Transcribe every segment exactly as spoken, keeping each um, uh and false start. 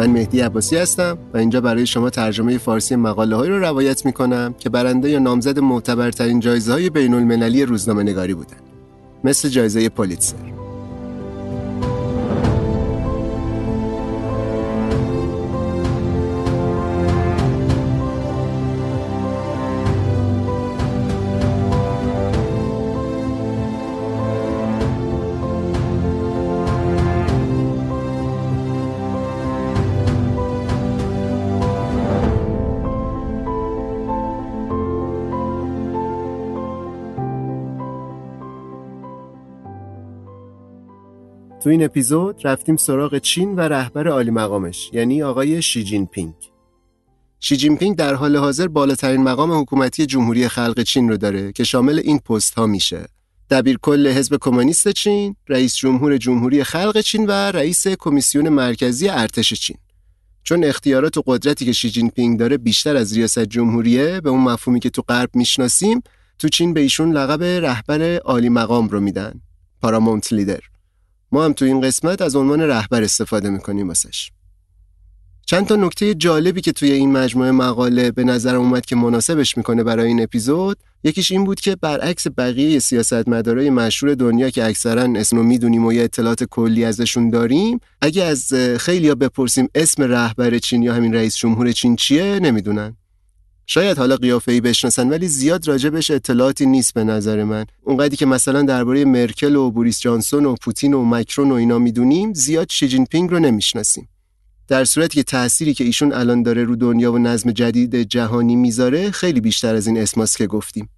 من مهدی عباسی هستم و اینجا برای شما ترجمه فارسی مقاله هایی رو روایت می کنم که برنده یا نامزد معتبرترین جایزه های بین المللی روزنامه نگاری بودن، مثل جایزه پولیتزر. تو این اپیزود رفتیم سراغ چین و رهبر عالی مقامش، یعنی آقای شی جین پینگ. شی جین پینگ در حال حاضر بالاترین مقام حکومتی جمهوری خلق چین رو داره که شامل این پست ها میشه: دبیر کل حزب کمونیست چین، رئیس جمهور جمهوری خلق چین و رئیس کمیسیون مرکزی ارتش چین. چون اختیارات و قدرتی که شی جین پینگ داره بیشتر از ریاست جمهوریه به اون مفهومی که تو غرب میشناسیم، تو چین به ایشون لقب رهبر عالی مقام رو میدن، پارامونت لیدر. ما هم تو این قسمت از عنوان رهبر استفاده میکنیم واسش. چند تا نکته جالبی که توی این مجموعه مقاله به نظر اومد که مناسبش میکنه برای این اپیزود، یکیش این بود که برعکس بقیه سیاستمدارای مشهور دنیا که اکثرا اسم رو میدونیم و یه اطلاعات کلی ازشون داریم، اگه از خیلیا بپرسیم اسم رهبر چین یا همین رئیس جمهور چین چیه، نمیدونن. شاید حالا قیافه‌ای بشناسن ولی زیاد راجبش اطلاعاتی نیست به نظر من. اونقدری که مثلا درباره مرکل و بوریس جانسون و پوتین و ماکرون و اینا میدونیم، زیاد شی جین پینگ رو نمیشناسیم. در صورتی که تأثیری که ایشون الان داره رو دنیا و نظم جدید جهانی میذاره خیلی بیشتر از این اسماست که گفتیم.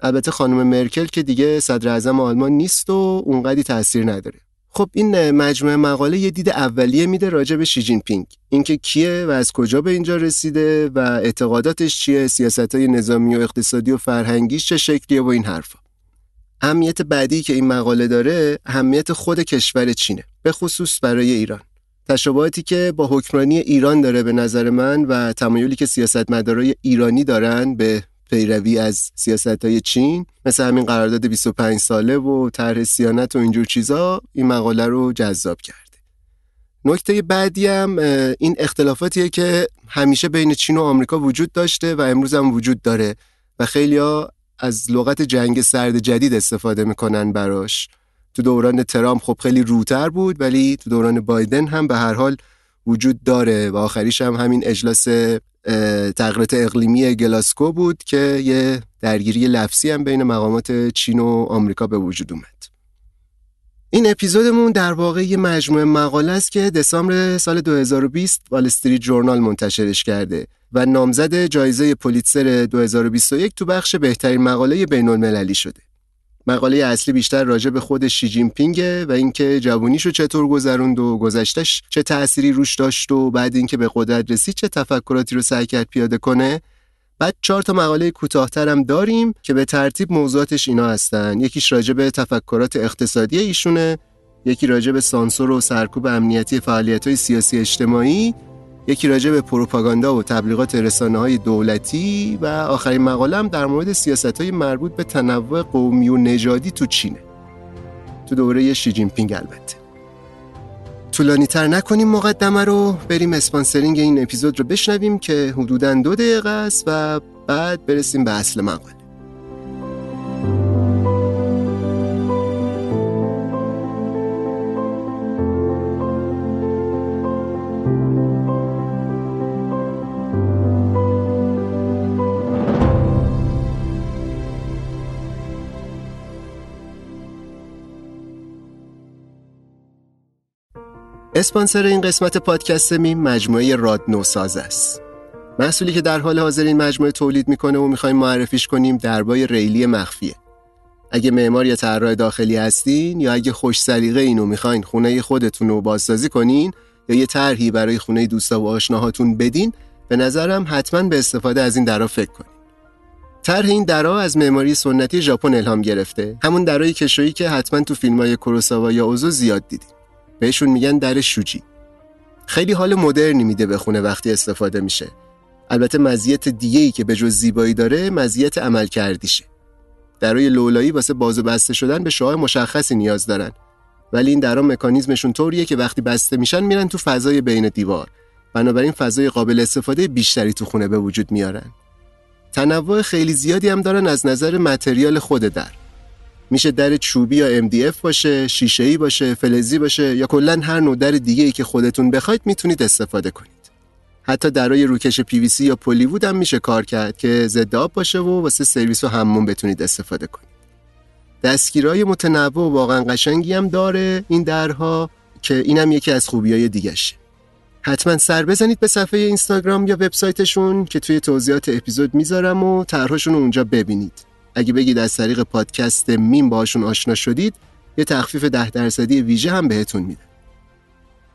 البته خانم مرکل که دیگه صدر اعظم آلمان نیست و اونقدری تأثیر نداره. خب این مجموعه مقاله یه دید اولیه میده راجع به شی جین پینگ، اینکه کیه و از کجا به اینجا رسیده و اعتقاداتش چیه، سیاست‌های نظامی و اقتصادی و فرهنگیش چه شکلیه و این حرفا. اهمیت بعدی که این مقاله داره، اهمیت خود کشور چینه، به خصوص برای ایران. تشابهاتی که با حکمرانی ایران داره به نظر من و تمایلی که سیاستمدارای ایرانی دارن به پیروی از سیاست‌های چین، مثل همین قرارداد بیست و پنج ساله و طرح صیانت و اینجور چیزا، این مقاله رو جذاب کرده. نکته بعدی هم این اختلافاتیه که همیشه بین چین و آمریکا وجود داشته و امروز هم وجود داره و خیلی‌ها از لغت جنگ سرد جدید استفاده میکنن براش. تو دوران ترامپ خب خیلی روتر بود، ولی تو دوران بایدن هم به هر حال وجود داره و آخریش هم همین اجلاس تغییرات اقلیمی گلاسکو بود که یه درگیری لفظی هم بین مقامات چین و آمریکا به وجود اومد. این اپیزودمون در واقع یه مجموعه مقاله است که دسامبر سال دو هزار و بیست وال استریت ژورنال منتشرش کرده و نامزد جایزه پولیتزر دو هزار و بیست و یک تو بخش بهترین مقاله بین‌المللی شده. مقاله اصلی بیشتر راجع به خود شی جین پینگه و اینکه جوونیشو چطور گذروند و گذشتش چه تأثیری روش داشت و بعد اینکه به قدرت رسید چه تفکراتی رو سعی کرد پیاده کنه. بعد چهار تا مقاله کوتاه‌تر هم داریم که به ترتیب موضوعاتش اینا هستن. یکیش راجع به تفکرات اقتصادی ایشونه، یکی راجع به سانسور و سرکوب امنیتی فعالیت‌های سیاسی اجتماعی، یکی راجع به پروپاگاندا و تبلیغات رسانه‌های دولتی و آخرین مقاله هم در مورد سیاست‌های مربوط به تنوع قومی و نژادی تو چینه، تو دوره شی جین پینگ. البته طولانی‌تر نکنیم مقدمه رو، بریم اسپانسرینگ این اپیزود رو بشنویم که حدوداً دو دقیقه است و بعد برسیم به اصل مقاله. اسپانسر این قسمت پادکست میم مجموعه رادنوساز است. محصولی که در حال حاضر این مجموعه تولید میکنه و میخوایم معرفیش کنیم دربای ریلی مخفیه. اگه معمار یا طراح داخلی هستین یا اگه خوش سلیقه اینو میخواین خونه خودتون رو بازسازی کنین یا یه طرحی برای خونه دوستا و آشناهاتون بدین، به نظرم حتما به استفاده از این درا فکر کنین. طرح این درا از معماری سنتی ژاپن الهام گرفته، همون درای کشویی که حتما تو فیلمای کوروساوا یا اوزو زیاد دیدین. بهشون میگن در شوجی. خیلی حال مدرنی میده به خونه وقتی استفاده میشه. البته مزیت دیگه‌ای که به جز زیبایی داره، مزیت عمل کردیشه. درای لولایی واسه باز و بسته شدن به شعاع مشخصی نیاز دارن، ولی این درا مکانیزمشون طوریه که وقتی بسته میشن میرن تو فضای بین دیوار، بنابراین فضای قابل استفاده بیشتری تو خونه به وجود میارن. تنوع خیلی زیادی هم دارن از نظر متریال خود در. میشه در چوبی یا ام دی اف باشه، شیشه‌ای باشه، فلزی باشه یا کلاً هر نوع در دیگه‌ای که خودتون بخواید میتونید استفاده کنید. حتی درای روکش پی وی سی یا پلی‌وود هم میشه کار کرد که ضد آب باشه و واسه سرویس و حموم بتونید استفاده کنید. دستگیرهای متنوع و واقعاً قشنگی هم داره این درها که اینم یکی از خوبی‌های دیگه‌شه. حتما سر بزنید به صفحه اینستاگرام یا وبسایتشون که توی توضیحات اپیزود میذارم و طرحشون رو اونجا ببینید. اگه بگید از طریق پادکست میم باشون آشنا شدید، یه تخفیف ده درصدی ویژه هم بهتون میده.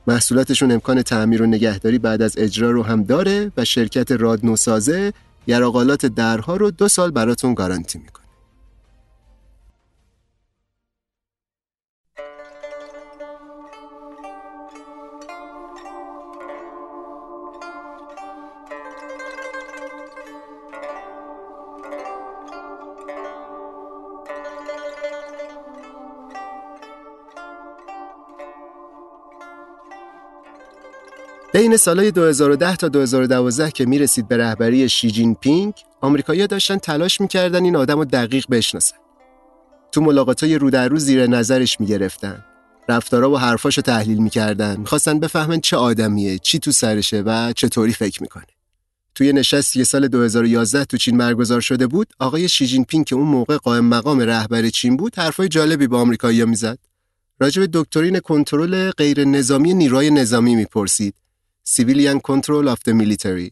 محصولاتشون امکان تعمیر و نگهداری بعد از اجرا رو هم داره و شرکت رادنوسازه یراقالات درها رو دو سال براتون گارانتی میکنه. بین سالهای دو هزار و ده تا دو هزار و دوازده که میرسید به رهبری شی جین پینگ، آمریکایی‌ها داشتن تلاش می‌کردن این آدمو دقیق بشناسن. تو ملاقات‌های رو در رو زیر نظرش می‌گرفتن. رفتارا و حرفاشو تحلیل می‌کردن. می‌خواستن بفهمن چه آدمیه، چی تو سرشه و چطوری فکر می‌کنه. توی نشستی سال دو هزار و یازده تو چین برگزار شده بود، آقای شی جین پینگ که اون موقع قائم مقام رهبر چین بود، حرفای جالبی به آمریکایی‌ها می‌زد. راجع به دکترین کنترل غیر نظامی نیروهای نظامی می‌پرسید. Civilian Control of the Military.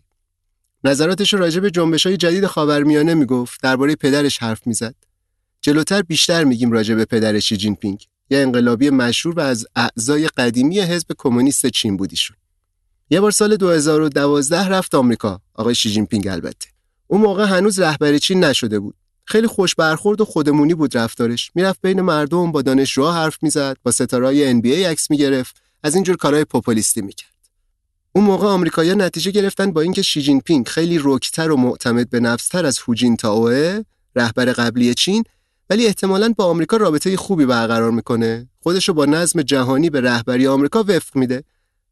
نظراتش راجع به جنبش‌های جدید خاورمیانه میگفت، درباره پدرش حرف میزد. جلوتر بیشتر میگیم راجع به پدر شی جین پینگ، یه انقلابی مشهور و از اعضای قدیمی حزب کمونیست چین بود ایشون. یه بار سال دو هزار و دوازده رفت آمریکا، آقای شی جین پینگ البته. اون موقع هنوز رهبر چین نشده بود. خیلی خوش برخورد و خودمونی بود رفتارش. میرفت بین مردم، با دانشجوها حرف میزد، با ستارهای ان بی ای عکس میگرفت، از این جور کارهای پاپولیستی میکرد. اون موقع آمریکایی‌ها نتیجه گرفتن با اینکه شی جین پینگ خیلی رک‌تر و معتمد به نفس‌تر از هو جین تائو، رهبر قبلی چین، ولی احتمالاً با آمریکا رابطه خوبی برقرار می‌کنه. خودشو با نظم جهانی به رهبری آمریکا وفق میده.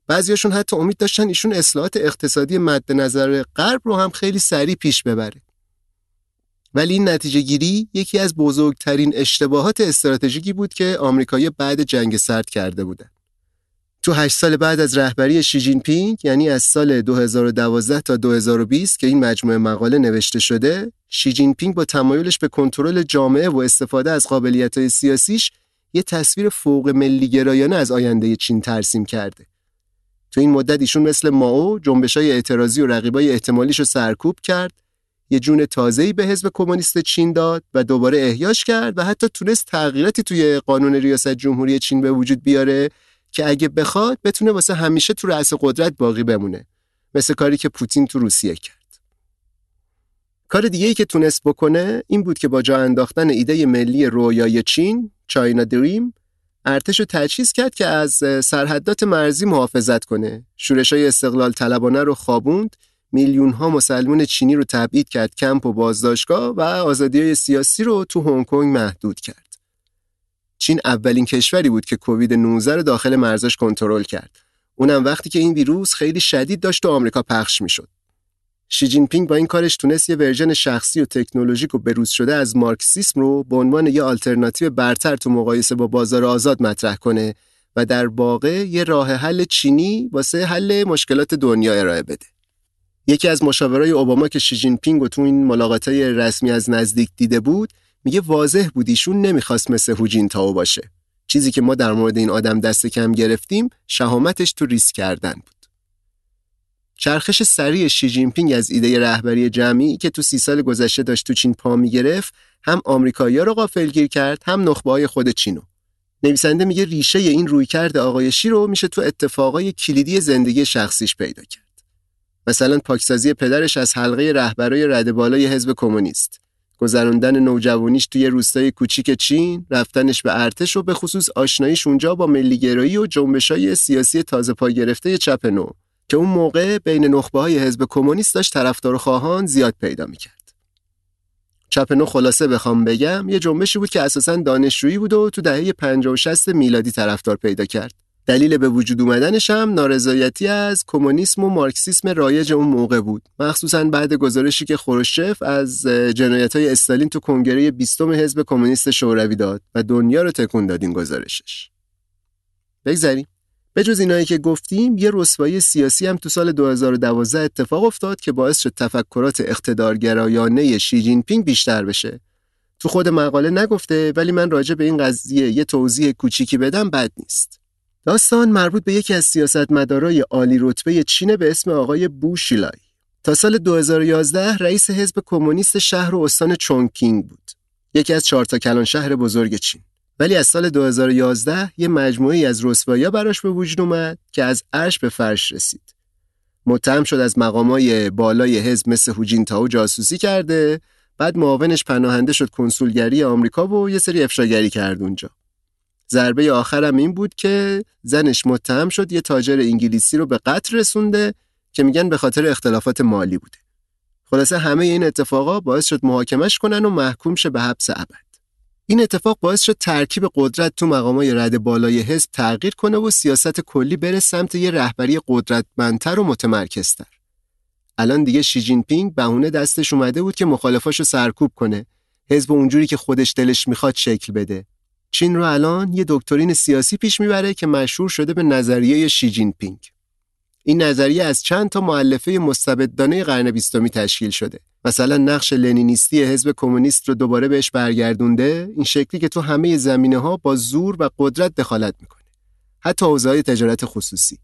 بعضیاشون حتی امید داشتن ایشون اصلاحات اقتصادی مد نظر غرب رو هم خیلی سریع پیش ببره. ولی این نتیجه‌گیری یکی از بزرگترین اشتباهات استراتژیکی بود که آمریکایی‌ها بعد جنگ سرد کرده بودن. تو هشت سال بعد از رهبری شی جین پینگ، یعنی از سال دو هزار و دوازده تا دو هزار و بیست که این مجموعه مقاله نوشته شده، شی جین پینگ با تمایلش به کنترل جامعه و استفاده از قابلیت‌های سیاسیش یه تصویر فوق ملی گرایانه از آینده چین ترسیم کرده. تو این مدت ایشون مثل مائو جنبش‌های اعتراضی و رقیبای احتمالیش رو سرکوب کرد، یه جون تازه‌ای به حزب کمونیست چین داد و دوباره احیاش کرد و حتی تونست تغییراتی توی قانون ریاست جمهوری چین به وجود بیاره که اگه بخواد بتونه واسه همیشه تو رأس قدرت باقی بمونه، مثل کاری که پوتین تو روسیه کرد. کار دیگه‌ای که تونست بکنه این بود که با جا انداختن ایده ملی رویای چین، چاینا دریم، ارتش رو تجهیز کرد که از سرحدات مرزی محافظت کنه، شورش‌های استقلال طلبانه رو خوابوند، میلیون‌ها مسلمان چینی رو تبعید کرد، کمپ و بازداشتگاه و آزادی‌های سیاسی رو تو هنگ کنگ محدود کرد. چین اولین کشوری بود که کووید نوزده رو داخل مرزش کنترل کرد. اونم وقتی که این ویروس خیلی شدید داشت تو آمریکا پخش می‌شد. شی جین پینگ با این کارش تونست یه ورژن شخصی و تکنولوژیک و بروز شده از مارکسیسم رو به عنوان یه آلترناتیو برتر تو مقایسه با بازار آزاد مطرح کنه و در واقع یه راه حل چینی واسه حل مشکلات دنیا ارائه بده. یکی از مشاورای اوباما که شی جین پینگ رو تو این ملاقات‌های رسمی از نزدیک دیده بود، میگه واضح بود ایشون نمیخواست مثل هو جین تائو باشه. چیزی که ما در مورد این آدم دست کم گرفتیم، شهامتش تو ریسک کردن بود. چرخش سریع شی جین پینگ از ایده رهبری جمعی که تو سی سال گذشته داشت تو چین پا میگرفت، هم آمریکایی‌ها رو غافلگیر کرد، هم نخبه‌های خود چینو. نویسنده میگه ریشه این رویکرد آقای شی رو میشه تو اتفاقای کلیدی زندگی شخصیش پیدا کرد. مثلا پاکسازی پدرش از حلقه رهبرای ردبالای حزب کمونیست، گذراندن نوجوانیش توی روستای کوچیک چین، رفتنش به ارتش و به خصوص آشناییش اونجا با ملیگرایی و جنبش‌های سیاسی تازه پا گرفته چپ نو که اون موقع بین نخبه‌های حزب کمونیست داشت طرفدار خواهان زیاد پیدا می‌کرد. چپ نو خلاصه بخوام بگم یه جنبشی بود که اساساً دانشجویی بود و تو دهه پنجاه و شصت میلادی طرفدار پیدا کرد. دلیل به وجود اومدنش هم نارضایتی از کمونیسم و مارکسیسم رایج اون موقع بود، مخصوصاً بعد گزارشی که خروشچف از جنایت‌های استالین تو کنگره بیستم حزب کمونیست شوروی داد و دنیا رو تکون داد این گزارشش. بگذریم. بجز اینایی که گفتیم، یه رسوایی سیاسی هم تو سال دو هزار و دوازده اتفاق افتاد که باعث شد تفکرات اقتدارگرایانه شی جین پینگ بیشتر بشه. تو خود مقاله نگفته، ولی من راجع به این قضیه یه توضیح کوچیکی بدم بد نیست. داستان مربوط به یکی از سیاستمدارای عالی رتبه چین به اسم آقای بو شیلای. تا سال دو هزار و یازده رئیس حزب کمونیست شهر و استان چونکینگ بود، یکی از چهار تا کلان شهر بزرگ چین. ولی از سال دو هزار و یازده یه مجموعه‌ای از رسوایا براش به وجود اومد که از عرش به فرش رسید. متهم شد از مقامای بالای حزب مثل هو جین تائو جاسوسی کرده، بعد معاونش پناهنده شد کنسولگری آمریکا و یه سری افشاگری کرد اونجا. ضربه آخرم این بود که زنش متهم شد یه تاجر انگلیسی رو به قتل رسونده که میگن به خاطر اختلافات مالی بوده. خلاصه همه این اتفاقا باعث شد محاکمش کنن و محکوم شه به حبس ابد. این اتفاق باعث شد ترکیب قدرت تو مقامای رد بالای حزب تغییر کنه و سیاست کلی بره سمت یه رهبری قدرتمندتر و متمرکزتر. الان دیگه شی جین پینگ بهونه دستش اومده بود که مخالفاشو سرکوب کنه، حزب اونجوری که خودش دلش میخواد شکل بده. چین رو الان یه دکترین سیاسی پیش میبره که مشهور شده به نظریه شی جین پینگ. این نظریه از چند تا مؤلفه مستبدانه قرن بیستمی تشکیل شده. مثلا نقش لنینیستی حزب کمونیست رو دوباره بهش برگردونده، این شکلی که تو همه زمینه‌ها با زور و قدرت دخالت میکنه، حتی حوزه‌های تجارت خصوصی.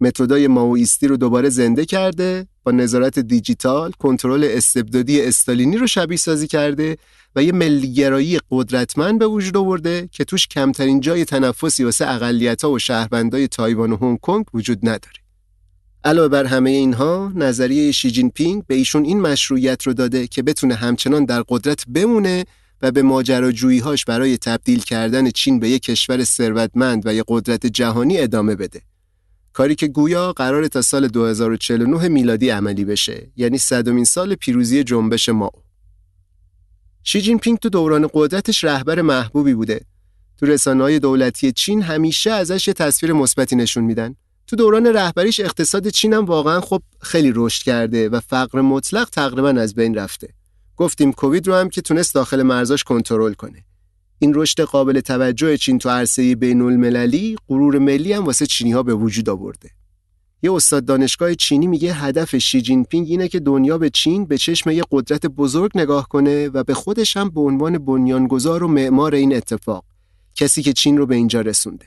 متدای مائویستی رو دوباره زنده کرده، با نظارت دیجیتال کنترل استبدادی استالینی رو شبیه سازی کرده و یه ملیگرایی قدرتمند به وجود آورده که توش کمترین جای تنفسی واسه اقلیت‌ها و شهروندای تایوان و هنگ کنگ وجود نداره. علاوه بر همه اینها، نظریه شی جین پینگ به ایشون این مشروعیت رو داده که بتونه همچنان در قدرت بمونه و به ماجراجویی‌هاش برای تبدیل کردن چین به یک کشور ثروتمند و یک قدرت جهانی ادامه بده. کاری که گویا قراره تا سال دو هزار و چهل و نه میلادی عملی بشه، یعنی صدمین سال پیروزی جنبش مائو. شی جین پینگ تو دوران قدرتش رهبر محبوبی بوده. تو رسانه‌های دولتی چین همیشه ازش یه تصویر مثبتی نشون میدن. تو دوران رهبریش اقتصاد چین هم واقعا خب خیلی رشد کرده و فقر مطلق تقریبا از بین رفته. گفتیم کووید رو هم که تونست داخل مرزاش کنترل کنه. این رشد قابل توجه چین تو عرصه بین‌المللی غرور ملی هم واسه چینی‌ها به وجود آورده. یه استاد دانشگاه چینی میگه هدف شی جین پینگ اینه که دنیا به چین به چشم یه قدرت بزرگ نگاه کنه و به خودش هم به عنوان بنیانگذار و معمار این اتفاق، کسی که چین رو به اینجا رسونده.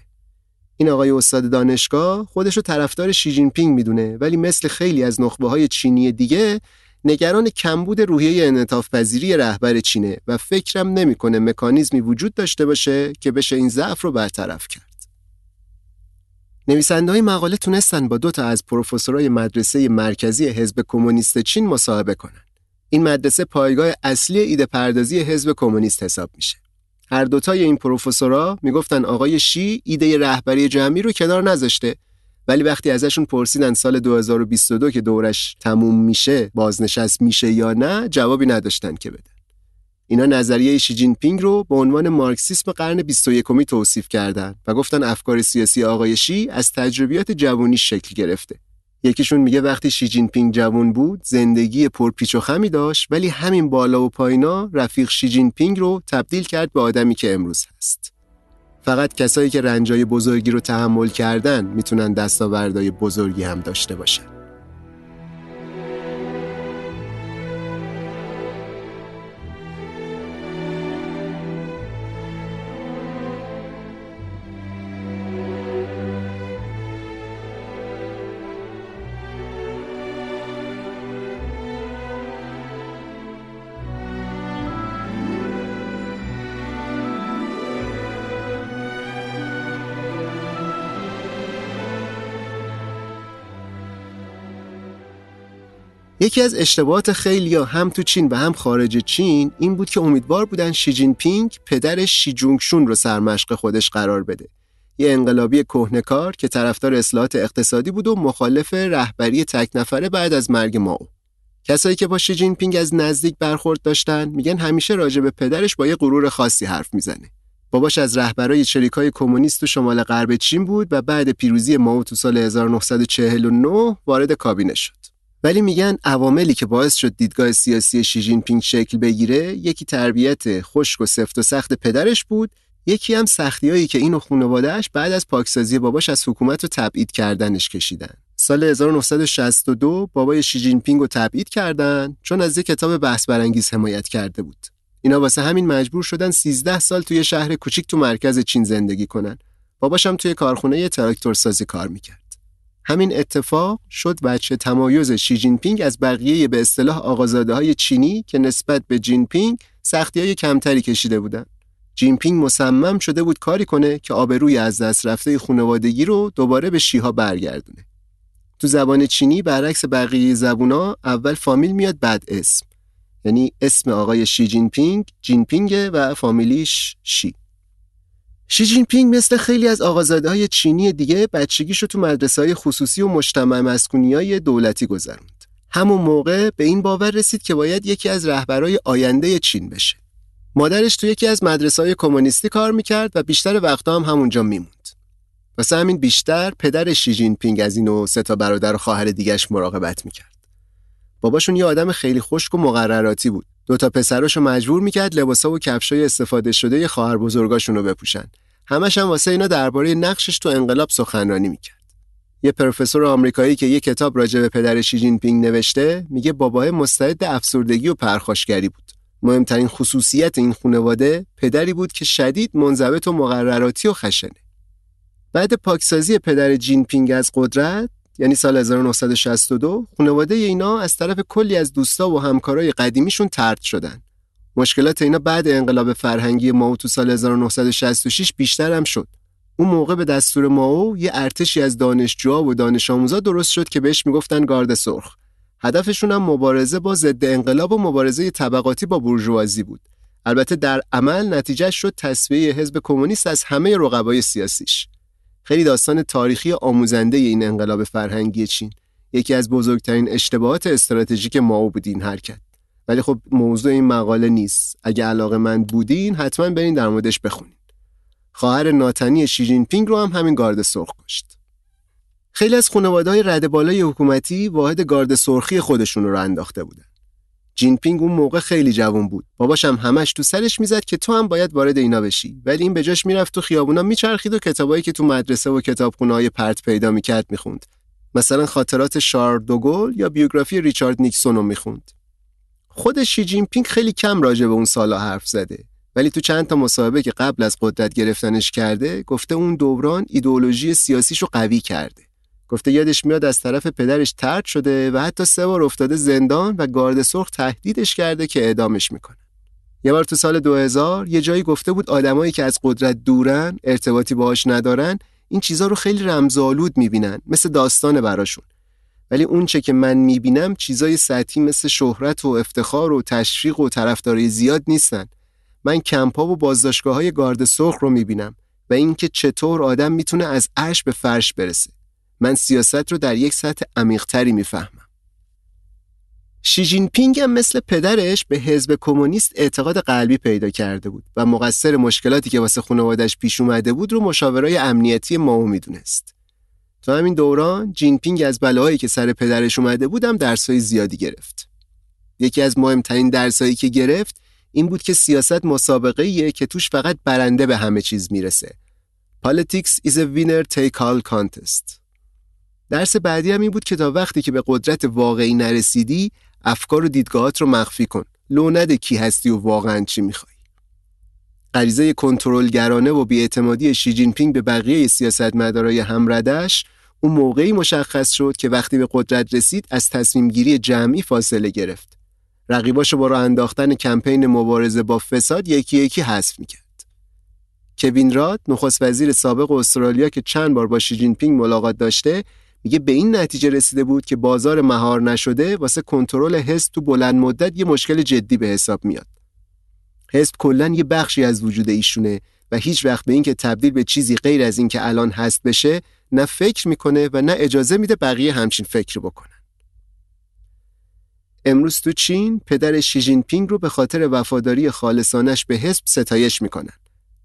این آقای استاد دانشگاه خودش رو طرفدار شی جین پینگ میدونه، ولی مثل خیلی از نخبه‌های چینی دیگه نگران کمبود روحیه انعطاف‌پذیری رهبر چینه و فکرم نمی‌کنه مکانیزمی وجود داشته باشه که بشه این ضعف رو برطرف کرد. نویسنده‌های مقاله تونستن با دو تا از پروفسورای مدرسه مرکزی حزب کمونیست چین مصاحبه کنن. این مدرسه پایگاه اصلی ایده پردازی حزب کمونیست حساب میشه. هر دو تای این پروفسورا میگفتن آقای شی ایده رهبری جمعی رو کنار نذاشته، ولی وقتی ازشون پرسیدن سال دو هزار و بیست و دو که دورش تموم میشه بازنشست میشه یا نه، جوابی نداشتن که بدن. اینا نظریه شی جین پینگ رو به عنوان مارکسیسم قرن بیست و یکم توصیف کردن و گفتن افکار سیاسی آقای شی از تجربیات جوانی شکل گرفته. یکیشون میگه وقتی شی جین پینگ جوان بود زندگی پرپیچ و خمی داشت، ولی همین بالا و پایینا رفیق شی جین پینگ رو تبدیل کرد به آدمی که امروز هست. فقط کسایی که رنجای بزرگی رو تحمل کردن میتونن دستاوردهای بزرگی هم داشته باشن. یکی از اشتباهات خیلیا هم تو چین و هم خارج چین این بود که امیدوار بودن شی جین پینگ پدر شی جونگ شون رو سرمشق خودش قرار بده. یه انقلابی کهنه‌کار که طرفدار اصلاحات اقتصادی بود و مخالف رهبری تک نفره بعد از مرگ ماو. کسایی که با شی جین پینگ از نزدیک برخورد داشتن میگن همیشه راجع به پدرش با یه غرور خاصی حرف میزنه. باباش از رهبرای چریکای کمونیست تو شمال غرب چین بود و بعد پیروزی ماو تو سال هزار و نهصد و چهل و نه وارد کابینه شد. ولی میگن عواملی که باعث شد دیدگاه سیاسی شی جین پینگ شکل بگیره، یکی تربیت خشک و سفت و سخت پدرش بود، یکی هم سختیایی که این و خانواده‌اش بعد از پاکسازی باباش از حکومت و تبعید کردنش کشیدن. سال هزار و نهصد و شصت و دو بابای شی جین پینگ رو تبعید کردن چون از یک کتاب بحث برانگیز حمایت کرده بود. اینا واسه همین مجبور شدن سیزده سال توی شهر کوچیک تو مرکز چین زندگی کنن. باباش هم توی کارخونه تراکتورسازی کار میکرد. همین اتفاق شد وجه تمایز شی جین پینگ از بقیه به اصطلاح آقازاده‌های چینی که نسبت به جین پینگ سختی‌های کمتری کشیده بودند. جین پینگ مصمم شده بود کاری کنه که آبروی از دست رفته خانوادگی رو دوباره به شیها برگردونه. تو زبان چینی برعکس بقیه زبونا اول فامیل میاد بعد اسم. یعنی اسم آقای شی جین پینگ جین پینگه و فامیلیش شی. شی جین پینگ مثل خیلی از آقازاده‌های چینی دیگه بچگیشو تو مدرسه‌های خصوصی و مجتمع مسکونیای دولتی گذروند. همون موقع به این باور رسید که باید یکی از رهبرای آینده چین بشه. مادرش تو یکی از مدرسه‌های کمونیستی کار میکرد و بیشتر وقتا هم همونجا میموند. واسه همین بیشتر پدر شی جین پینگ از این و سه تا برادر و خواهر دیگه‌اش مراقبت میکرد. باباشون یه آدم خیلی خشک و مقرراتی بود. دو تا پسراشو مجبور میکرد لباسا و کفشای استفاده شده خواهر بزرگاشونو بپوشن. همش هم واسه اینا درباره نقشش تو انقلاب سخنرانی میکرد. یه پروفسور آمریکایی که یه کتاب راجع به پدر شی جین پینگ نوشته میگه باباه مستعد افسردگی و پرخاشگری بود. مهمترین خصوصیت این خانواده پدری بود که شدید منضبط و مقرراتی و خشنه. بعد پاکسازی پدر جین پینگ از قدرت، یعنی سال هزار و نهصد و شصت و دو، خانواده اینا از طرف کلی از دوستا و همکارای قدیمیشون طرد شدن. مشکلات اینا بعد انقلاب فرهنگی ماو تو سال هزار و نهصد و شصت و شش بیشتر هم شد. اون موقع به دستور ماو یه ارتشی از دانشجوها و دانش آموزا درست شد که بهش میگفتن گارد سرخ. هدفشون هم مبارزه با ضد انقلاب و مبارزه طبقاتی با بورژوازی بود. البته در عمل نتیجه شد تصفیه حزب کمونیست از همه رقبای سیاسیش. خیلی داستان تاریخی آموزنده این انقلاب فرهنگی چین. یکی از بزرگترین اشتباهات استراتژیک ماو بود این حرکت. ولی خب موضوع این مقاله نیست. اگه علاقه‌مند بودین حتما برین در موردش بخونین. خواهر ناتنی شی جین پینگ رو هم همین گارد سرخ کشت. خیلی از خانواده‌های رد بالای حکومتی واحد گارد سرخی خودشون رو انداخته بودن. جینپینگ اون موقع خیلی جوان بود. باباشم همش تو سرش میزد که تو هم باید وارد اینا بشی، ولی این بجاش میرفت تو خیابونا میچرخید و کتابایی که تو مدرسه و کتابخونه‌های پرت پیدا میکرد میخوند. مثلا خاطرات شارل دو گل یا بیوگرافی ریچارد نیکسون رو میخوند. خود شی جینپینگ خیلی کم راجع به اون سالا حرف زده، ولی تو چند تا مصاحبه که قبل از قدرت گرفتنش کرده گفته اون دوران ایدئولوژی سیاسیشو قوی کرده. گفته یادش میاد از طرف پدرش طرد شده و حتی سه بار افتاده زندان و گارد سرخ تهدیدش کرده که اعدامش میکنه. یه بار تو سال دو هزار یه جایی گفته بود آدمایی که از قدرت دورن، ارتباطی باهاش ندارن، این چیزا رو خیلی رمزآلود میبینن، مثل داستانه براشون. ولی اون چه که من میبینم چیزای سطحی مثل شهرت و افتخار و تشویق و طرفداری زیاد نیستن. من کمپ‌ها و بازداشتگاه‌های گارد سرخ رو میبینم و اینکه چطور آدم میتونه از عرش به فرش برسه. من سیاست رو در یک سطح عمیق‌تری میفهمم. شی جینپینگ هم مثل پدرش به حزب کمونیست اعتقاد قلبی پیدا کرده بود و مقصر مشکلاتی که واسه خانواده‌اش پیش اومده بود رو مشاورای امنیتی ماو میدونست. تو همین دوران جینپینگ از بلاهایی که سر پدرش اومده بود هم درس‌های زیادی گرفت. یکی از مهمترین درسایی که گرفت این بود که سیاست مسابقه‌ایه که توش فقط برنده به همه چیز میرسه. Politics is a winner take all contest. درس بعدی هم این بود که تا وقتی که به قدرت واقعی نرسیدی افکار و دیدگاهات رو مخفی کن، لو نده کی هستی و واقعا چی میخوای. غریزه کنترلگرانه و بی‌اعتمادی شی جین پینگ به بقیه سیاستمدارای همردش اون موقعی مشخص شد که وقتی به قدرت رسید از تصمیم گیری جمعی فاصله گرفت. رقیباشو با راه انداختن کمپین مبارزه با فساد یکی یکی حذف میکرد. کوین راد، نخست وزیر سابق استرالیا که چند بار با شی جین پینگ ملاقات داشته، میگه به این نتیجه رسیده بود که بازار مهار نشده واسه کنترل حزب تو بلند مدت یه مشکل جدی به حساب میاد. حزب کلاً یه بخشی از وجود ایشونه و هیچ وقت به این که تبدیل به چیزی غیر از این که الان هست بشه نه فکر میکنه و نه اجازه میده بقیه همچین فکر بکنن. امروز تو چین پدر شی جین پینگ رو به خاطر وفاداری خالصانش به حزب ستایش میکنن.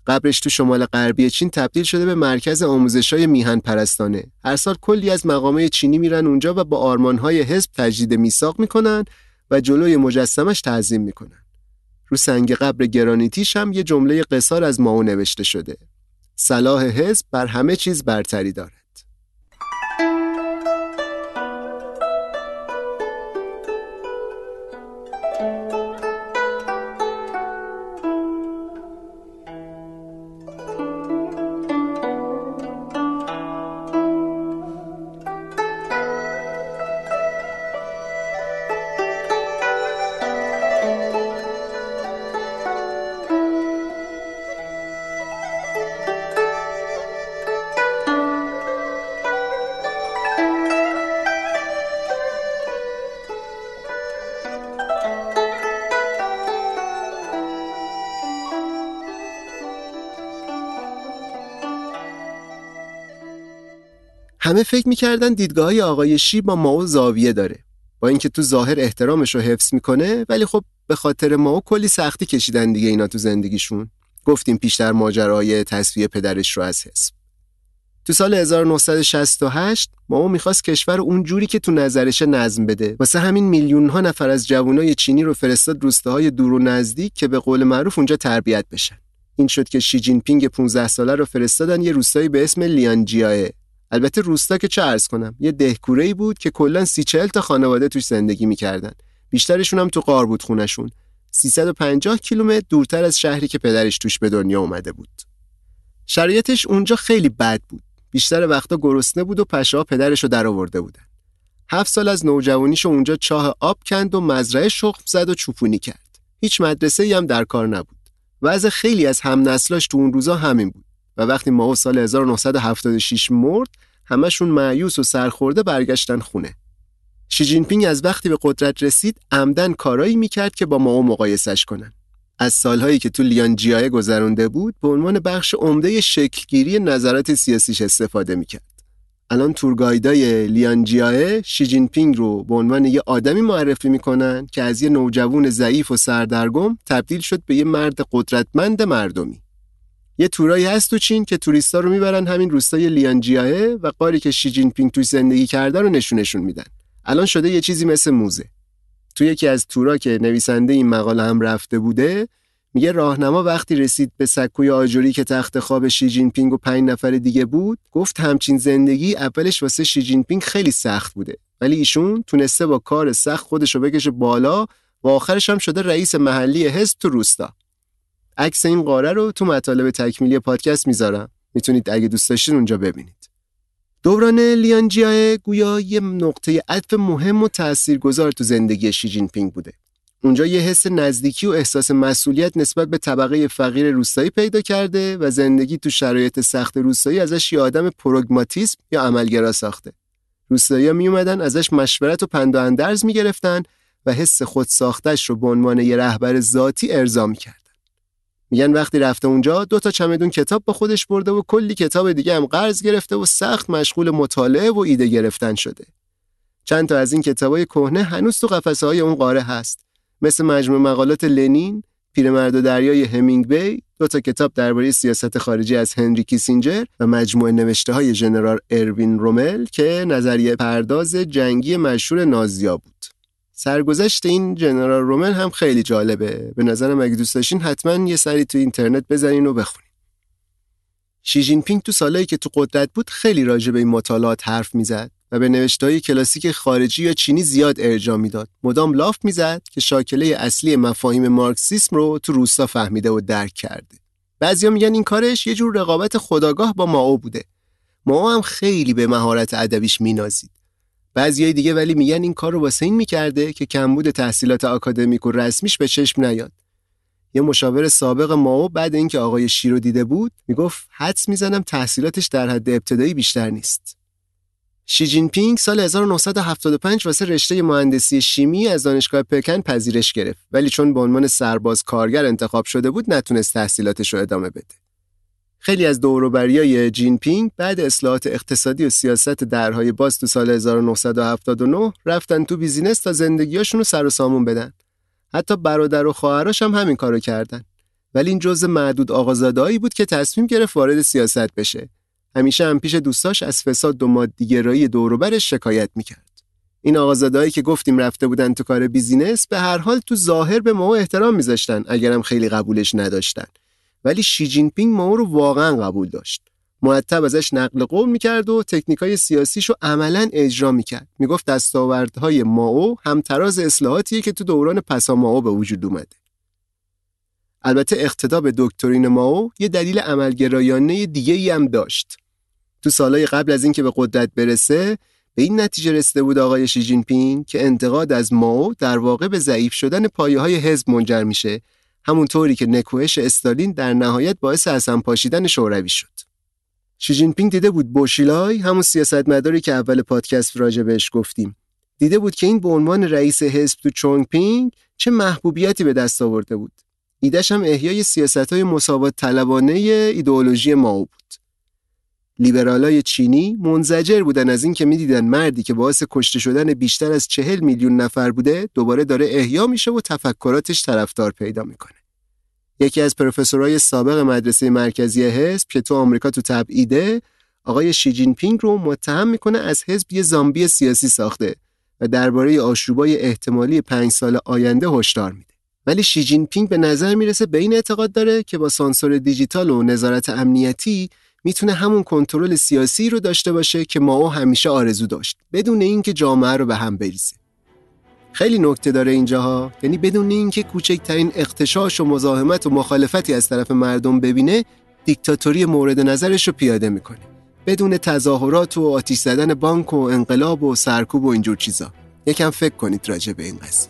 قبرش تو شمال غربی چین تبدیل شده به مرکز آموزش‌های میهن پرستانه. هر سال کلی از مقامات چینی میرن اونجا و با آرمان‌های حزب تجدید میثاق میکنن و جلوی مجسمش تعظیم میکنن. رو سنگ قبر گرانیتیش هم یه جمله قصار از مائو نوشته شده: صلاح حزب بر همه چیز برتری دارد. همه فکر می‌کردن دیدگاه‌های آقای شی با ماو زاویه داره. با اینکه تو ظاهر احترامش رو حفظ می‌کنه، ولی خب به خاطر ماو کلی سختی کشیدن دیگه اینا تو زندگیشون. گفتیم پیشتر ماجرای تصفیه پدرش رو از حزب. تو سال هزار و نهصد و شصت و هشت ماو می‌خواست کشور اون جوری که تو نظرش نظم بده. واسه همین میلیون‌ها نفر از جوانای چینی رو فرستاد روستاهای دور و نزدیک که به قول معروف اونجا تربیت بشن. این شد که شی جین پینگ پانزده ساله رو فرستادن یه روستایی به اسم لیانجیائه. البته روستا که چه عرض کنم، یه دهکوره‌ای بود که کلاً سی چهل تا خانواده توش زندگی می‌کردن. بیشترشون هم تو غار بود خونشون، سیصد و پنجاه کیلومتر دورتر از شهری که پدرش توش به دنیا اومده بود. شرایطش اونجا خیلی بد بود. بیشتر وقتا گرسنه بود و پشه‌ها پدرشو درآورده بودن. هفت سال از نوجوانیشو اونجا چاه آب کند و مزرعه شخم زد و چوپونی کرد. هیچ مدرسه‌ای هم در کار نبود. وضع خیلی از همنسلاش تو اون روزا همین بود. و وقتی ماو سال هزار و نهصد و هفتاد و شش مرد، همشون مایوس و سرخورده برگشتن خونه. شی جین پینگ از وقتی به قدرت رسید عمدن کارایی میکرد که با ماو مقایسش کنن. از سالهایی که تو لیانجیائه گذرونده بود به عنوان بخش عمده شکلگیری نظرات سیاسیش استفاده میکرد. الان تورگایدای لیانجیائه شی جین پینگ رو به عنوان یه آدمی معرفی میکنن که از یه نوجوان ضعیف و سردرگم تبدیل شد به یه مرد قدرتمند مردمی. یه تورایی هست تو چین که توریستا رو میبرن همین روستای لیانجیائه و قاری که شی جین پینگ توی زندگی کرده رو نشونشون میدن. الان شده یه چیزی مثل موزه. توی یکی از تورا که نویسنده این مقاله هم رفته بوده میگه راهنما وقتی رسید به سکوی آجوری که تخت خواب شی جین پینگ و پنج نفر دیگه بود، گفت همچین زندگی اولش واسه شی جین پینگ خیلی سخت بوده، ولی ایشون تونسته با کار سخت خودشو بکشه بالا و آخرش هم شده رئیس محلی حزب تو روستا. عکس این قاره رو تو مطالب تکمیلی پادکست میذارم، میتونید اگه دوست داشتین اونجا ببینید. دوران لیان جیاه گویا یه نقطه عطف مهم و تاثیرگذار تو زندگی شی جین پینگ بوده. اونجا یه حس نزدیکی و احساس مسئولیت نسبت به طبقه فقیر روستایی پیدا کرده و زندگی تو شرایط سخت روستایی ازش یه آدم پروگماتیسم یا عملگرا ساخته. روستایی‌ها میومدن ازش مشورت و پند و اندرز میگرفتن و حس خود ساختش رو به عنوان یه رهبر ذاتی ارضا میکردن. میگن وقتی رفته اونجا دو تا چمدون کتاب با خودش برده و کلی کتاب دیگه هم قرض گرفته و سخت مشغول مطالعه و ایده گرفتن شده. چند تا از این کتابای کهنه هنوز تو قفسه‌های اون قاره هست. مثل مجموع مقالات لنین، پیرمرد و دریای همینگوی، دو تا کتاب درباره سیاست خارجی از هنری کیسینجر و مجموعه نوشته‌های ژنرال اروین رومل که نظریه پرداز جنگی مشهور نازی‌ها بود. سرگذشت این ژنرال رومل هم خیلی جالبه. به نظرم اگه دوست داشتین حتما یه سری تو اینترنت بزنین و بخونین. شی جین پینگ تو سالایی که تو قدرت بود خیلی راجع به این مطالعات حرف می‌زد و به نوشته‌های کلاسیک خارجی یا چینی زیاد ارجاع میداد. مدام لاف میزد که شاکله اصلی مفاهیم مارکسیسم رو تو روستا فهمیده و درک کرده. بعضیا میگن این کارش یه جور رقابت خودآگاه با مائو بوده. مائو هم خیلی به مهارت ادبیش مینازید. بعضیای دیگه ولی میگن این کار رو واسه این میکرده که کمبود تحصیلات آکادمیک و رسمیش به چشم نیاد. یه مشاور سابق مائو بعد اینکه آقای شی رو دیده بود میگفت حدس میزنم تحصیلاتش در حد ابتدایی بیشتر نیست. شی جین پینگ سال هزار و نهصد و هفتاد و پنج واسه رشته مهندسی شیمی از دانشگاه پکن پذیرش گرفت، ولی چون به عنوان سرباز کارگر انتخاب شده بود نتونست تحصیلاتش رو ادامه بده. خیلی از دوروبریای جین پینگ بعد اصلاحات اقتصادی و سیاست درهای باز تو سال هزار و نهصد و هفتاد و نه رفتن تو بیزینس تا زندگیاشون رو سر و سامون بدن. حتی برادر و خواهرش هم همین کارو کردن، ولی این جزء معدود آقازاده‌ای بود که تصمیم گرفت وارد سیاست بشه. همیشه هم پیش دوستاش از فساد و مادیگرایی دور و برش شکایت میکرد. این آقازاده‌هایی که گفتیم رفته بودن تو کار بیزینس به هر حال تو ظاهر به مائو احترام میذاشتن، اگرم خیلی قبولش نداشتن. ولی شی جین پینگ مائو رو واقعا قبول داشت. مرتب ازش نقل قول میکرد و تکنیکای سیاسیشو عملاً اجرا میکرد. میگفت دستاوردهای مائو همتراز اصلاحاتیه که تو دوران پسا مائو به وجود اومده. البته اقتدا به دکترین مائو یه دلیل عملگرایانه دیگه‌ای هم داشت. تو سالهای قبل از اینکه به قدرت برسه به این نتیجه رسیده بود آقای شی جین پینگ که انتقاد از مائو در واقع به ضعیف شدن پایه‌های حزب منجر میشه، همون طوری که نکوهش استالین در نهایت باعث عصم پاشیدن شوروی شد. شی جین پینگ دیده بود بو شیلای، همون سیاستمداری که اول پادکست راجع بهش گفتیم، دیده بود که این به عنوان رئیس حزب تو چونگ پینگ چه محبوبیتی به دست آورده بود. ایده‌ش هم احیای سیاست‌های مساوات طلبانه ایدئولوژی مائو بود. لیبرالای چینی منزجر بودن از این که می‌دیدن مردی که باعث کشته شدن بیشتر از چهل میلیون نفر بوده دوباره داره احیا میشه و تفکراتش طرفدار پیدا میکنه. یکی از پروفسورهای سابق مدرسه مرکزی حزب که تو آمریکا تو تبعیده، آقای شی جین پینگ رو متهم میکنه از حزب یه زامبی سیاسی ساخته و درباره آشوبای احتمالی پنج سال آینده هشدار میده. ولی شی جین پینگ به نظر میرسه به این اعتقاد داره که با سانسور دیجیتال و نظارت امنیتی میتونه همون کنترل سیاسی رو داشته باشه که مائو همیشه آرزو داشت، بدون اینکه جامعه رو به هم بریزه. خیلی نکته داره اینجاها، یعنی بدون اینکه کوچکترین اغتشاش و مزاحمت و مخالفتی از طرف مردم ببینه، دیکتاتوری مورد نظرش رو پیاده میکنه، بدون تظاهرات و آتش زدن بانک و انقلاب و سرکوب و اینجور چیزا. یکم فکر کنید راجع به این قضیه.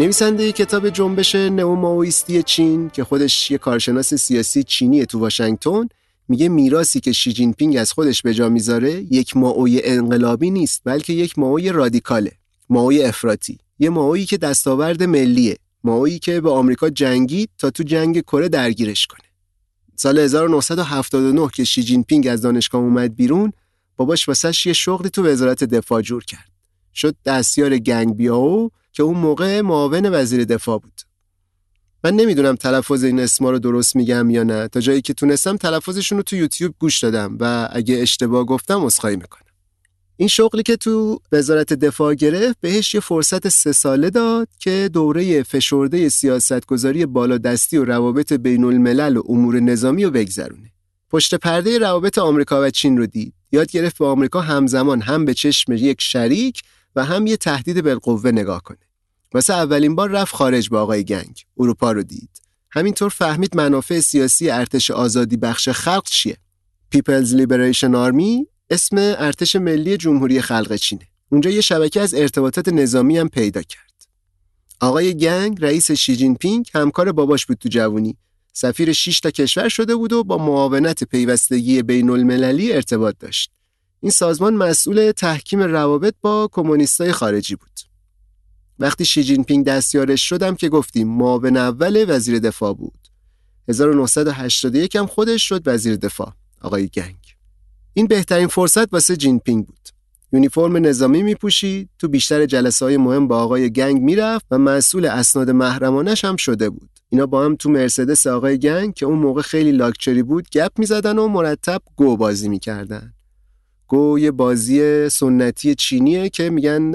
نویسنده کتاب جنبش نئومائویستی چین که خودش یه کارشناس سیاسی چینی تو واشنگتن، میگه میراثی که شی جین پینگ از خودش به جا میذاره یک مائوی انقلابی نیست، بلکه یک مائوی رادیکاله، مائوی افراطی، یه مائویی که دستاورد ملیه، مائویی که به آمریکا جنگید تا تو جنگ کره درگیرش کنه. سال هزار و نهصد و هفتاد و نه که شی جین پینگ از دانشگاه اومد بیرون، باباش واسش یه شغلی تو وزارت دفاع جور کرد. شد دستیار گنگ بیاو که اون موقع معاون وزیر دفاع بود. من نمیدونم تلفظ این اسما رو درست میگم یا نه، تا جایی که تونستم تلفظشون رو تو یوتیوب گوش دادم و اگه اشتباه گفتم عذرخواهی میکنم. این شغلی که تو وزارت دفاع گرفت بهش یه فرصت سه ساله داد که دوره فشرده سیاستگذاری بالادستی و روابط بین الملل و امور نظامی رو بگذرونه. پشت پرده روابط آمریکا و چین رو دید. یاد گرفت با آمریکا همزمان هم به چشم یک شریک و هم یه تهدید بالقوه نگاه کنه. واسه اولین بار رفت خارج با آقای گنگ، اروپا رو دید. همینطور فهمید منافع سیاسی ارتش آزادی بخش خلق چیه. پیپلز لیبریشن آرمی اسم ارتش ملی جمهوری خلق چینه. اونجا یه شبکه از ارتباطات نظامی هم پیدا کرد. آقای گنگ رئیس شی جین پینگ همکار باباش بود تو جوانی. سفیر شش تا کشور شده بود و با معاونت پیوستگی بین‌المللی ارتباط داشت. این سازمان مسئول تحکیم روابط با کمونیستای خارجی بود. وقتی شی جین پینگ دستیارش شدم که گفتیم معاون اول وزیر دفاع بود. هزار و نهصد و هشتاد و یک هم خودش شد وزیر دفاع آقای گنگ. این بهترین فرصت واسه جین پینگ بود. یونیفرم نظامی میپوشید، تو بیشتر جلسه‌های مهم با آقای گنگ میرفت و مسئول اسناد محرمانش هم شده بود. اینا با هم تو مرسدس آقای گنگ که اون موقع خیلی لاکچری بود گپ میزدن و مرتب گو بازی میکردن. گو یه بازی سنتی چینیه که میگن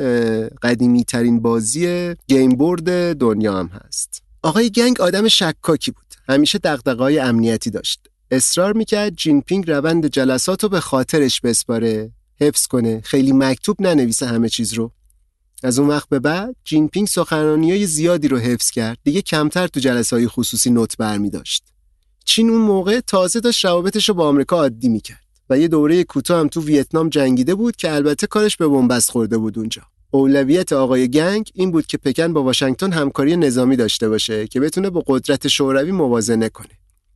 قدیمی ترین بازی گیم بورد دنیا هم هست. آقای گنگ آدم شکاکی بود. همیشه دغدغه‌های امنیتی داشت. اصرار میکرد جین پینگ روند جلساتو به خاطرش بسپاره، حفظ کنه، خیلی مکتوب ننویسه همه چیز رو. از اون وقت به بعد جین پینگ سخنرانی‌های زیادی رو حفظ کرد، دیگه کمتر تو جلسه‌های خصوصی نوت برمی داشت. چین اون موقع تازه داشت روابطش رو با آمریکا عادی می‌کرد و یه دوره کوتاه هم تو ویتنام جنگیده بود که البته کارش به بنبست خورده بود اونجا. اولویت آقای گنگ این بود که پکن با واشنگتن همکاری نظامی داشته باشه که بتونه با قدرت شوروی موازنه کنه.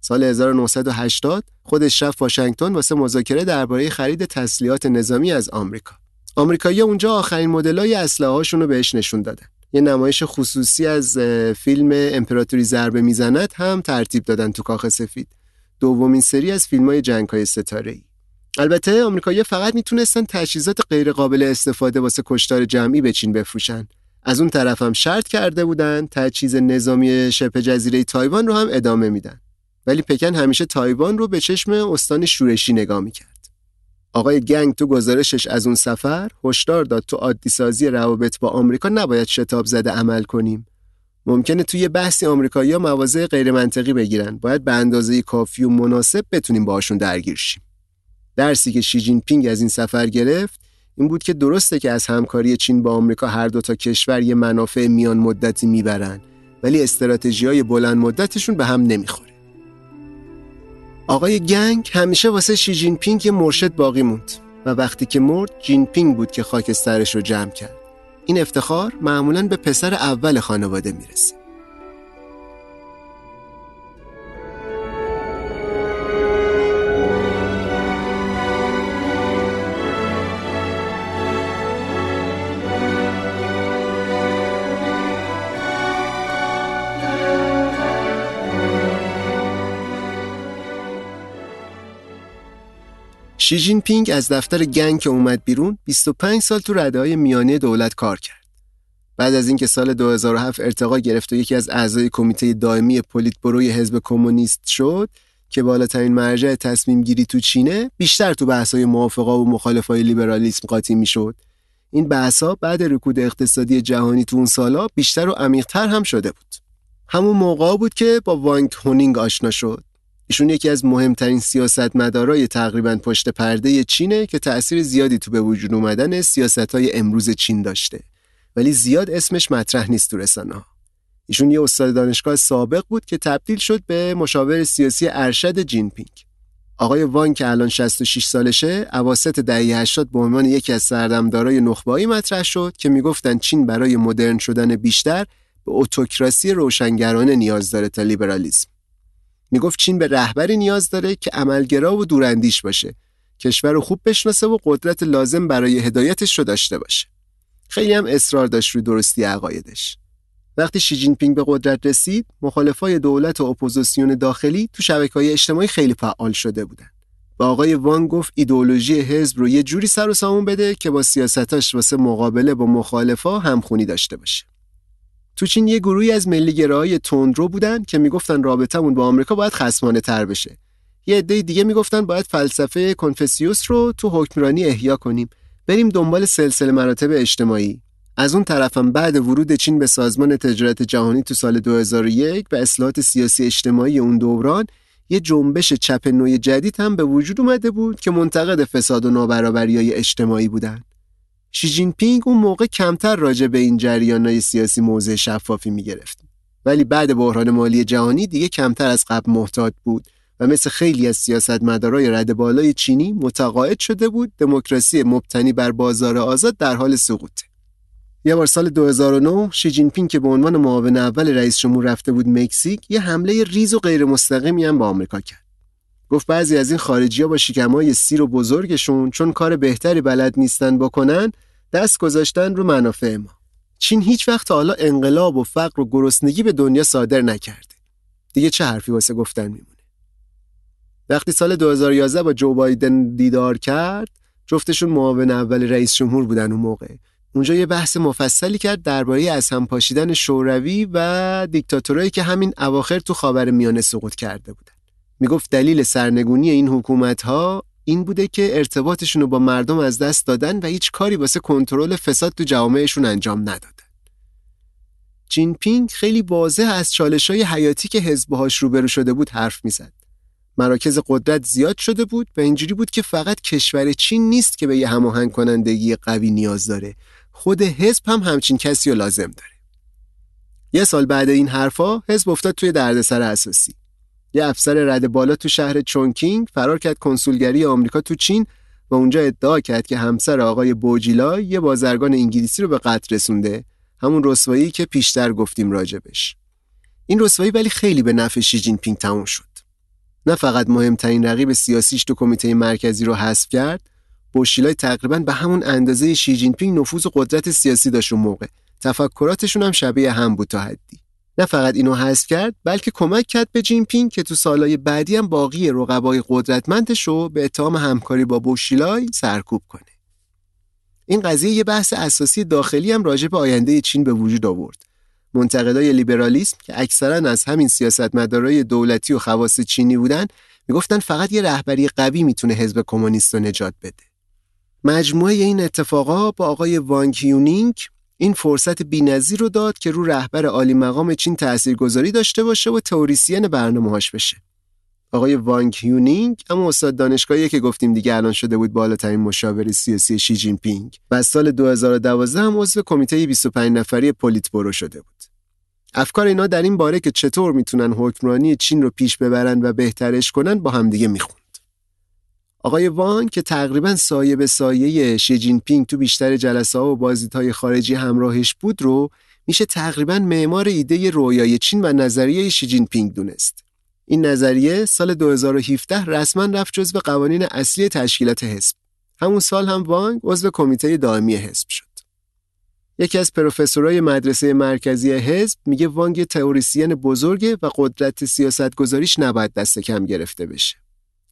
سال هزار و نهصد و هشتاد خودش رفت واشنگتن واسه مذاکره درباره خرید تسلیحات نظامی از آمریکا. آمریکایی‌ها اونجا آخرین مدل‌های اسلحه‌هاشون رو بهش نشون دادن. یه نمایش خصوصی از فیلم امپراتوری ضربه میزند هم ترتیب دادن تو کاخ سفید. دومین سری از فیلم‌های جنگ‌های ستاره‌ای. البته آمریکایی‌ها فقط میتونستن تجهیزات غیرقابل استفاده واسه کشتار جمعی به چین بفروشن. از اون طرف هم شرط کرده بودن تجهیز نظامی شبه جزیره تایوان رو هم ادامه میدن. ولی پکن همیشه تایوان رو به چشم استان شورشی نگاه می‌کرد. آقای گنگ تو گزارشش از اون سفر هشدار داد تو عادی‌سازی روابط با آمریکا نباید شتاب زده عمل کنیم. ممکنه توی بحثی آمریکایی‌ها مواضع غیر منطقی بگیرن. باید به اندازه کافی و مناسب بتونیم باهاشون درگیر شیم. درسی که شی جین پینگ از این سفر گرفت این بود که درسته که از همکاری چین با آمریکا هر دو تا کشور یه منافع میان مدتی میبرن، ولی استراتژی‌های بلند مدتشون به هم نمیخوره. آقای گنگ همیشه واسه شی جین پینگ یه مرشد باقی موند و وقتی که مرد جین پینگ بود که خاکسترش رو جمع کرد. این افتخار معمولاً به پسر اول خانواده میرسه. شی جین پینگ از دفتر گنگ که اومد بیرون بیست و پنج سال تو رده‌های میانه دولت کار کرد. بعد از اینکه سال دو هزار و هفت ارتقا گرفت و یکی از اعضای کمیته دائمی پلیتبوروی حزب کمونیست شد که بالاترین مرجع تصمیم گیری تو چینه، بیشتر تو بحث‌های موافقا و مخالفای لیبرالیسم قاطی می‌شد. این بحث‌ها بعد رکود اقتصادی جهانی تو اون سالا بیشتر و عمیق‌تر هم شده بود. همون موقع بود که با وانگ هونینگ آشنا شد. ایشون یکی از مهمترین سیاستمدارای تقریباً پشت پرده چینه که تأثیر زیادی تو به وجود اومدن سیاست‌های امروز چین داشته، ولی زیاد اسمش مطرح نیست تو رسانه‌ها. ایشون یه استاد دانشگاه سابق بود که تبدیل شد به مشاور سیاسی ارشد جین پینگ. آقای وان که الان شصت و شش سالشه، اواسط دهه هشتاد به عنوان یکی از سردمدارای نخبه‌ای مطرح شد که میگفتن چین برای مدرن شدن بیشتر به اتوکراسی روشنگرانه نیاز داره تا لیبرالیسم. میگفت چین به رهبری نیاز داره که عملگرا و دوراندیش باشه، کشور رو خوب بشناسه و قدرت لازم برای هدایتش رو داشته باشه. خیلی هم اصرار داشت روی درستی عقایدش. وقتی شی جین پینگ به قدرت رسید، مخالفای دولت و اپوزیسیون داخلی تو شبکه‌های اجتماعی خیلی فعال شده بودن. با آقای وانگ گفت ایدئولوژی حزب رو یه جوری سر و سامون بده که با سیاستاش واسه مقابله با مخالفا همخونی داشته باشه. تو چین یه گروهی از ملی‌گراهای تندرو بودن که میگفتن رابطمون با آمریکا باید خصمانه‌تر بشه. یه عده دیگه میگفتن باید فلسفه کنفوسیوس رو تو حکمرانی احیا کنیم، بریم دنبال سلسله مراتب اجتماعی. از اون طرفم بعد ورود چین به سازمان تجارت جهانی تو سال دو هزار و یک و اصلاحات سیاسی اجتماعی اون دوران، یه جنبش چپ نوع جدید هم به وجود اومده بود که منتقد فساد و نابرابری‌های اجتماعی بودن. شی جین پینگ اون موقع کمتر راجع به این جریان‌های سیاسی موضع شفافی می‌گرفت، ولی بعد بحران مالی جهانی دیگه کمتر از قبل محتاط بود و مثل خیلی از سیاستمدارای رد بالای چینی متقاعد شده بود دموکراسی مبتنی بر بازار آزاد در حال سقوطه. یه بار سال دو هزار و نه شی جین پینگ که به عنوان معاون اول رئیس جمهور رفته بود مکزیک، یه حمله ریز و غیر مستقیمی هم به آمریکا کرد. گفت بعضی از این خارجی‌ها با شکم‌های سیر و بزرگشون چون کار بهتری بلد نیستن بکنن، دست گذاشتن رو منافع ما. چین هیچ وقت تا حالا انقلاب و فقر و گرسنگی به دنیا صادر نکرده. دیگه چه حرفی واسه گفتن میمونه؟ وقتی سال دو هزار و یازده با جو بایدن دیدار کرد، جفتشون معاون اول رئیس جمهور بودن اون موقع. اونجا یه بحث مفصلی کرد درباره از هم پاشیدن شوروی و دیکتاتورایی که همین اواخر تو خاورمیانه سقوط کرده بودن. میگفت دلیل سرنگونی این حکومت‌ها این بوده که ارتباطشون رو با مردم از دست دادن و هیچ کاری واسه کنترل فساد تو جامعهشون انجام ندادن. جین پینگ خیلی واضح از چالش‌های حیاتی که حزب‌هاش روبرو شده بود حرف می‌زد. مراکز قدرت زیاد شده بود و اینجوری بود که فقط کشور چین نیست که به یه هماهنگ کنندگی قوی نیاز داره، خود حزب هم همچین کسی رو لازم داره. یه سال بعد این حرفا حزب افتاد توی دردسر اساسی. یه افسر رد بالا تو شهر چونکینگ فرار کرد کنسولگری آمریکا تو چین و اونجا ادعا کرد که همسر آقای بوجیلای یه بازرگان انگلیسی رو به قتل رسونده، همون رسوایی که پیشتر گفتیم راجبش. این رسوایی ولی خیلی به نفع شی جین پینگ تموم شد. نه فقط مهمترین رقیب سیاسیش تو کمیته مرکزی رو حذف کرد، بوشیلای تقریباً به همون اندازه شی جین پینگ نفوذ و قدرت سیاسی داشت اون موقع. تفکراتشون هم شبیه هم بود تا حدی. نه فقط اینو حذف کرد، بلکه کمک کرد به جین پینگ که تو سالهای بعدی هم باقی رقبای قدرتمندش رو به اتهام همکاری با بوشیلای سرکوب کنه. این قضیه یه بحث اساسی داخلی هم راجع به آینده چین به وجود آورد. منتقدای لیبرالیسم که اکثرا از همین سیاستمدارای دولتی و خواص چینی بودن، میگفتن فقط یه رهبری قوی میتونه حزب کمونیست رو نجات بده. مجموعه این اتفاقا با آقای وانگ هیونینگ این فرصت بی‌نظیر رو داد که رو رهبر عالی مقام چین تاثیرگذاری داشته باشه و تئوریسین برنامه‌هاش بشه. آقای وانگ هیونینگ اما استاد دانشگاهی که گفتیم دیگه الان شده بود بالاترین مشاور سیاسی شی جین پینگ و از سال دو هزار و دوازده هم عضو کمیته بیست و پنج نفری پولیتبرو شده بود. افکار اینا در این باره که چطور میتونن حکمرانی چین رو پیش ببرن و بهترش کنن با هم دیگه میخوند. آقای وانگ که تقریباً سایه به سایه شی جین پینگ تو بیشتر جلسه‌ها و بازدیدهای خارجی همراهش بود رو میشه تقریباً معمار ایده رویای چین و نظریه شی جین پینگ دونست. این نظریه سال دو هزار و هفده رسما رفت جزو قوانین اصلی تشکیلات حزب. همون سال هم وانگ عضو کمیته دائمی حزب شد. یکی از پروفسورای مدرسه مرکزی حزب میگه وانگ تئوریسین بزرگه و قدرت سیاستگذاریش نباید دست کم گرفته بشه.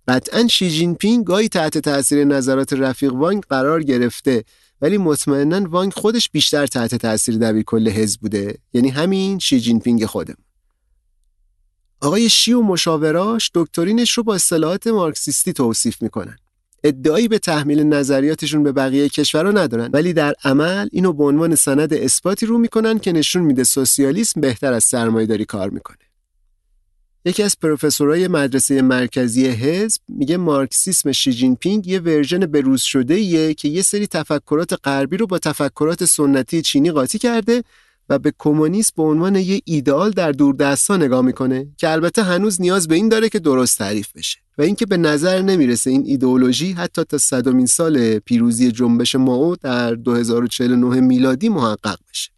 قطعاً شی جین پینگ گاهی تحت تاثیر نظرات رفیق وانگ قرار گرفته، ولی مطمئناً وانگ خودش بیشتر تحت تاثیر دبیرکل حزب بوده، یعنی همین شی جین پینگ خودمون. آقای شی و مشاوراش دکترینش رو با اصطلاحات مارکسیستی توصیف میکنن. ادعایی به تحمیل نظریاتشون به بقیه کشورها ندارن، ولی در عمل اینو به عنوان سند اثباتی رو میکنن که نشون میده سوسیالیسم بهتر از سرمایه‌داری کار میکنه. یکی از پروفسورای مدرسه مرکزی حزب میگه مارکسیسم شی جین پینگ یه ورژن بروز شده‌ایه که یه سری تفکرات غربی رو با تفکرات سنتی چینی قاطی کرده و به کمونیسم به عنوان یه ایدئال در دوردستا نگاه میکنه که البته هنوز نیاز به این داره که درست تعریف بشه و اینکه به نظر نمیرسه این ایدئولوژی حتی تا صدمین سال پیروزی جنبش مائو در دو هزار و چهل و نه میلادی محقق بشه.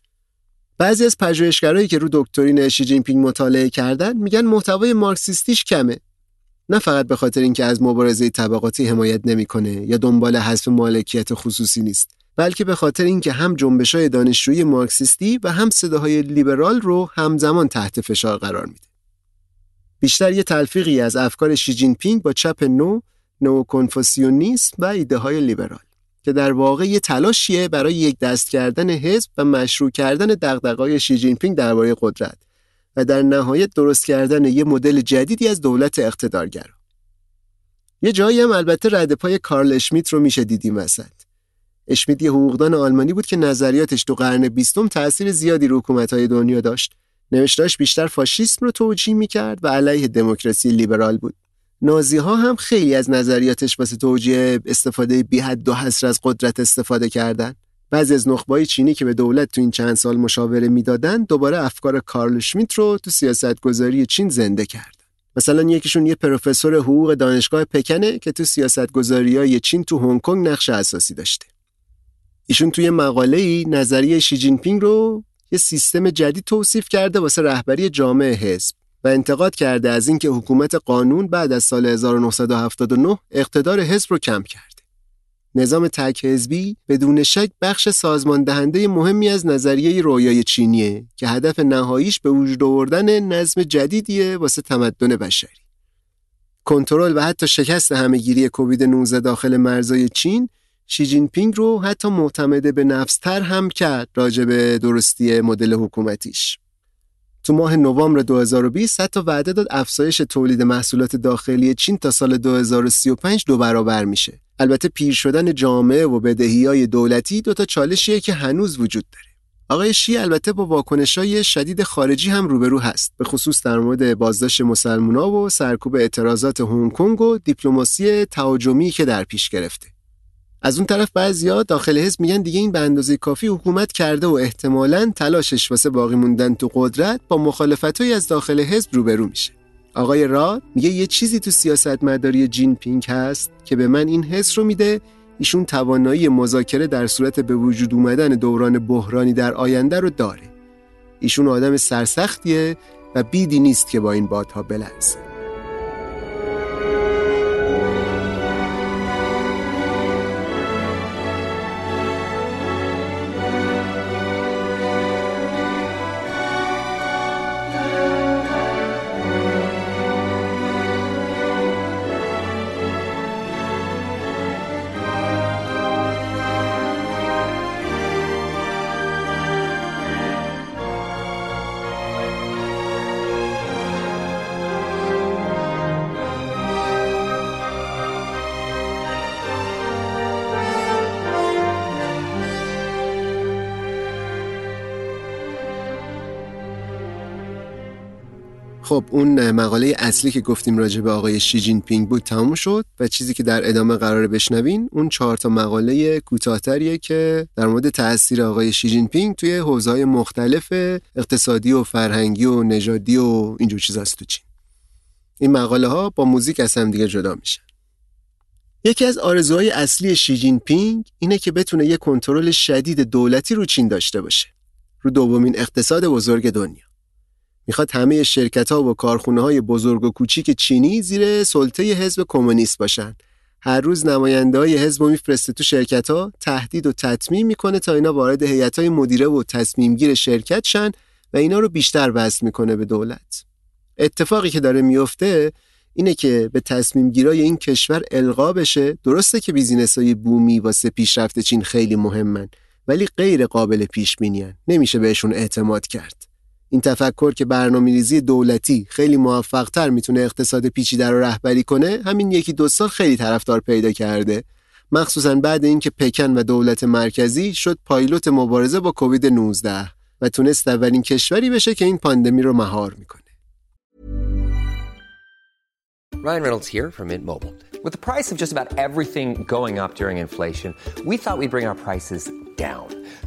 بعضی از پژوهشگرایی که رو دکترین شی جین پینگ مطالعه کردن میگن محتوای مارکسیستیش کمه. نه فقط به خاطر اینکه از مبارزه طبقاتی حمایت نمیکنه یا دنبال حذف مالکیت خصوصی نیست، بلکه به خاطر اینکه هم جنبش‌های دانشجویی مارکسیستی و هم صداهای لیبرال رو همزمان تحت فشار قرار میده. بیشتر یه تلفیقی از افکار شی جین پینگ با چپ نو، نو کنفوسیونیسم و ایده‌های لیبرال که در واقع یه تلاشیه برای یک دست کردن حزب و مشروع کردن دغدغه‌های شی جین پینگ درباره قدرت و در نهایت درست کردن یه مدل جدیدی از دولت اقتدارگرا. یه جایی هم البته ردپای کارل اشمیت رو میشه دیدیم وسط. اشمیت یه حقوقدان آلمانی بود که نظریاتش تو قرن بیستم تأثیر زیادی رو حکومت‌های دنیا داشت. نوشته‌اش بیشتر فاشیسم رو توجیه می‌کرد و علیه دموکراسی لیبرال بود. نازی‌ها هم خیلی از نظریاتش واسه توجیه استفاده بی‌حد و حصر از قدرت استفاده کردن. بعضی از نخبه‌های چینی که به دولت تو این چند سال مشاوره میدادن دوباره افکار کارل اشمیت رو تو سیاستگذاری چین زنده کرد. مثلا یکیشون یه پروفسور حقوق دانشگاه پکنه که تو سیاستگذاری‌های چین تو هنگ کنگ نقش اساسی داشته. ایشون توی مقاله‌ای نظریه شی جین پینگ رو یه سیستم جدید توصیف کرده واسه رهبری جامعه حزب و انتقاد کرده از اینکه حکومت قانون بعد از سال هزار و نهصد و هفتاد و نه اقتدار حزب رو کم کرده. نظام تک حزبی بدون شک بخش سازماندهنده مهمی از نظریه رویای چینیه که هدف نهاییش به وجود آوردن نظم جدیدیه واسه تمدن بشری. کنترل و حتی شکست همه‌گیری کووید نوزده داخل مرزهای چین شی جین پینگ رو حتی معتمد به نفستر هم کرد راجع به درستی مدل حکومتیش. تو ماه نوامبر دو هزار و بیست حتی وعده داد افزایش تولید محصولات داخلی چین تا سال دو هزار و سی و پنج دو برابر میشه. البته پیر شدن جامعه و بدهی‌های دولتی دوتا چالشیه که هنوز وجود داره. آقای شی البته با واکنش‌های شدید خارجی هم روبرو هست، به خصوص در مورد بازداشت مسلمان‌ها و سرکوب اعتراضات هنگ کنگ و دیپلماسی تهاجمی که در پیش گرفته. از اون طرف بعضیا داخل حزب میگن دیگه این به اندازه کافی حکومت کرده و احتمالاً تلاشش واسه باقی موندن تو قدرت با مخالفت‌هایی از داخل حزب روبرو میشه. آقای را میگه یه چیزی تو سیاستمداری جین پینگ هست که به من این حس رو میده ایشون توانایی مذاکره در صورت به وجود اومدن دوران بحرانی در آینده رو داره. ایشون آدم سرسختیه و بیدی نیست که با این بادها بلرزه. خب اون مقاله اصلی که گفتیم راجع به آقای شی جین پینگ بود تموم شد و چیزی که در ادامه قراره بشنوین اون چهار تا مقاله کوتاه‌تریه که در مورد تأثیر آقای شی جین پینگ توی حوزه‌های مختلف اقتصادی و فرهنگی و نژادی و اینجور چیزاست تو چین. این مقاله ها با موزیک از هم دیگه جدا میشن. یکی از آرزوهای اصلی شی جین پینگ اینه که بتونه یه کنترل شدید دولتی رو چین داشته باشه، رو دومین اقتصاد بزرگ دنیا. میخواد همه شرکت‌ها و کارخونه‌های بزرگ و کوچیک چینی زیر سلطه حزب کمونیست باشن. هر روز نماینده‌های حزب رو میفرسته تو شرکت‌ها، تهدید و تطمیم میکنه تا اینا وارد هیئت‌های مدیره و تصمیمگیر شرکت شن و اینا رو بیشتر وابسته میکنه به دولت. اتفاقی که داره میفته اینه که به تصمیمگیرای این کشور القا بشه. درسته که بیزینس‌های بومی واسه پیشرفت چین خیلی مهمن، ولی غیر قابل پیش‌بینی‌ان. نمیشه بهشون اعتماد کرد. این تفکر که برنامه‌ریزی دولتی خیلی موفق‌تر میتونه اقتصاد پیچیده رو رهبری کنه، همین یکی دو سال خیلی طرفدار پیدا کرده، مخصوصاً بعد اینکه پکن و دولت مرکزی شد پایلوت مبارزه با کووید نوزده و تونست اولین کشوری بشه که این پاندمی رو مهار میکنه. Ryan Reynolds here from Mint Mobile. With the price of just about everything going up during inflation, we thought we'd bring our prices down.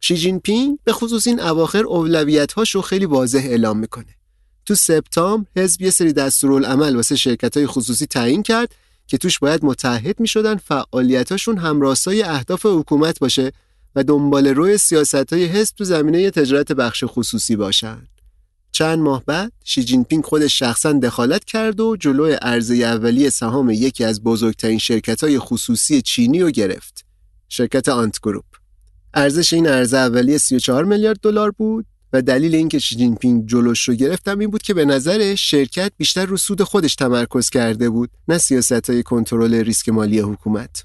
شی جینپینگ به خصوص این اواخر اولویت‌هاشو خیلی واضح اعلام میکنه. تو سپتامبر حزب یه سری دستورالعمل واسه شرکت‌های خصوصی تعیین کرد که توش باید متعهد می‌شدن فعالیتاشون همراستای اهداف حکومت باشه و دنبال روی سیاست‌های حزب تو زمینه تجارت بخش خصوصی باشن. چند ماه بعد شی جینپینگ خودش شخصاً دخالت کرد و جلوی عرضه اولیه سهام یکی از بزرگترین شرکت‌های خصوصی چینی رو گرفت. شرکت آنت گروپ. ارزش این عرضه اولیه سی و چهار میلیارد دلار بود و دلیل اینکه شی جینپینگ جلوش رو گرفتم این بود که به نظر شرکت بیشتر رو سود خودش تمرکز کرده بود، نه سیاست‌های کنترل ریسک مالی حکومت.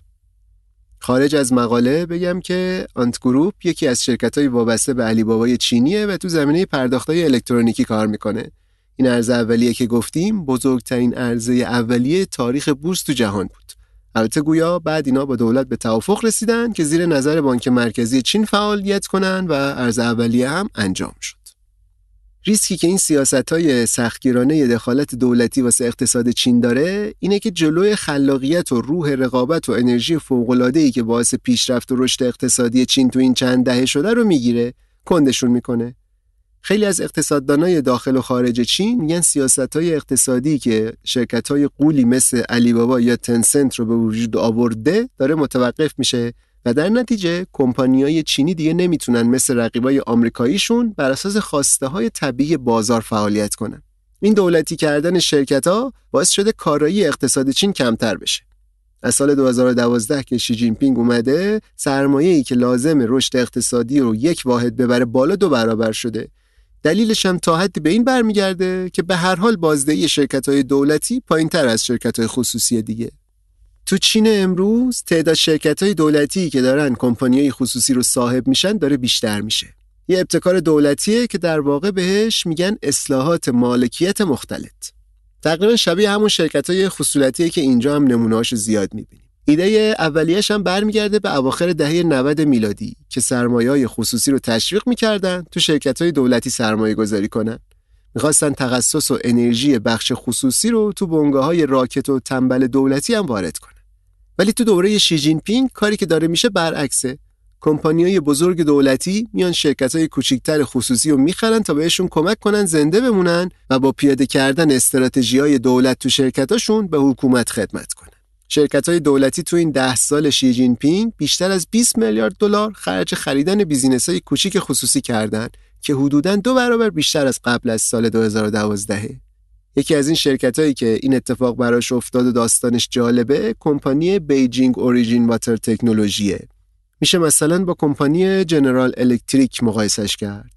خارج از مقاله بگم که آنت گروپ یکی از شرکت‌های وابسته به علی بابای چینیه و تو زمینه پرداخت‌های الکترونیکی کار میکنه. این عرضه اولیه که گفتیم بزرگترین عرضه اولیه تاریخ بورس تو جهان بود. البته گویا بعد اینا با دولت به توافق رسیدن که زیر نظر بانک مرکزی چین فعالیت کنن و عرضه اولیه هم انجام شد. ریسکی که این سیاست‌های سختگیرانه دخالت دولتی واسه اقتصاد چین داره اینه که جلوی خلاقیت و روح رقابت و انرژی فوق‌العاده‌ای که باعث پیشرفت و رشد اقتصادی چین تو این چند دهه شده رو میگیره، کندشون میکنه. خیلی از اقتصاددانای داخل و خارج چین میگن سیاست‌های اقتصادی که شرکت‌های غولی مثل علی بابا یا تنسنت رو به وجود آورده داره متوقف میشه و در نتیجه کمپانی‌های چینی دیگه نمیتونن مثل رقیبای آمریکاییشون بر اساس خواسته‌های طبیعی بازار فعالیت کنن. این دولتی کردن شرکت‌ها باعث شده کارایی اقتصاد چین کمتر بشه. از سال دو هزار و دوازده که شی جینپینگ اومده، سرمایه‌ای که لازم رشد اقتصادی رو یک واحد ببره بالا دو برابر شده. دلیلش هم تا حدی به این برمیگرده که به هر حال بازدهی شرکت‌های دولتی پایین‌تر از شرکت‌های خصوصی دیگه. تو چین امروز تعداد شرکت‌های دولتی که دارن کمپانی‌های خصوصی رو صاحب میشن داره بیشتر میشه. یه ابتکار دولتیه که در واقع بهش میگن اصلاحات مالکیت مختلط. تقریبا شبیه همون شرکت‌های خصوصیه که اینجا هم نمونه‌هاشو زیاد می‌بینیم. ایده اولیه‌ش هم برمیگرده به اواخر دهه نود میلادی که سرمایه‌های خصوصی رو تشویق می‌کردن تو شرکت‌های دولتی سرمایه‌گذاری کنن. می‌خواستن تخصص و انرژی بخش خصوصی رو تو بنگاه‌های راکت و تنبل دولتی هم وارد کنن. ولی تو دوره شی جینپینگ کاری که داره میشه برعکسه. کمپانی‌های بزرگ دولتی میان شرکت‌های کوچکتر خصوصی رو می‌خرن تا بهشون کمک کنن زنده بمونن و با پیاده کردن استراتژی‌های دولت تو شرکتاشون به حکومت خدمت کنن. شرکت‌های دولتی تو این ده سال شی جینپینگ بیشتر از بیست میلیارد دلار خرج خریدن بیزینس‌های کوچیک خصوصی کردند که حدوداً دو برابر بیشتر از قبل از سال دو هزار و دوازده. یکی از این شرکت‌هایی که این اتفاق براش افتاد و داستانش جالبه، کمپانی بیجینگ اوریجین واتر تکنولوژیه. میشه مثلا با کمپانی جنرال الکتریک مقایسش کرد.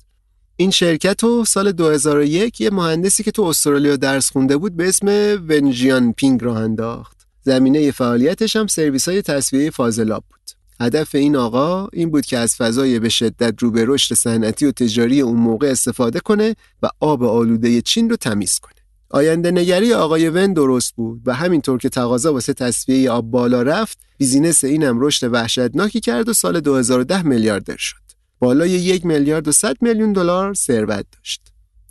این شرکت رو سال دو هزار و یک یه مهندسی که تو استرالیا درس خونده بود به اسم ونجیان پینگ راه انداخت. زمینه فعالیتش هم سرویس‌های تصفیه فاضلاب بود. هدف این آقا این بود که از فضای به شدت رو به رشد صنعتی و تجاری اون موقع استفاده کنه و آب آلوده چین رو تمیز کنه. آینده نگری آقای ون درست بود و همینطور که تقاضا واسه تصفیه آب بالا رفت، بیزینس اینم رشد وحشتناکی کرد و سال دو هزار و ده میلیاردر شد. بالای یک میلیارد و صد میلیون دلار ثروت داشت.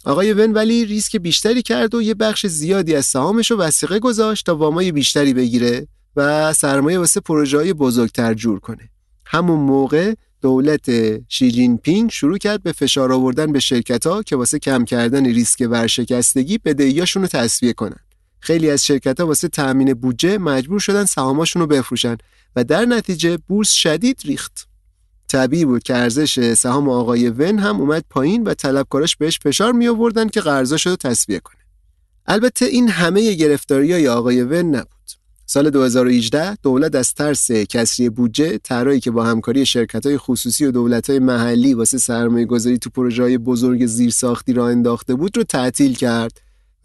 آقای ون ولی ریسک بیشتری کرد و یه بخش زیادی از سهامش رو وثیقه گذاشت تا وامای بیشتری بگیره و سرمایه واسه پروژه‌های بزرگتر جور کنه. همون موقع دولت شی جینپینگ شروع کرد به فشار آوردن به شرکت‌ها که واسه کم کردن ریسک ورشکستگی بدهیاشون رو تسویه کنن. خیلی از شرکت‌ها واسه تأمین بودجه مجبور شدن سهاماشون رو بفروشن و در نتیجه بورس شدید ریخت. طبیعی بود که ارزش سهام آقای ون هم اومد پایین و طلبکاراش بهش فشار می آوردن که قرضاشو رو تسویه کنه. البته این همه گرفتاریای آقای ون نبود. سال دو هزار و هجده دولت از ترس کسری بودجه طرحی که با همکاری شرکت‌های خصوصی و دولت‌های محلی واسه سرمایه‌گذاری تو پروژه‌های بزرگ زیرساختی راه انداخته بود رو تعطیل کرد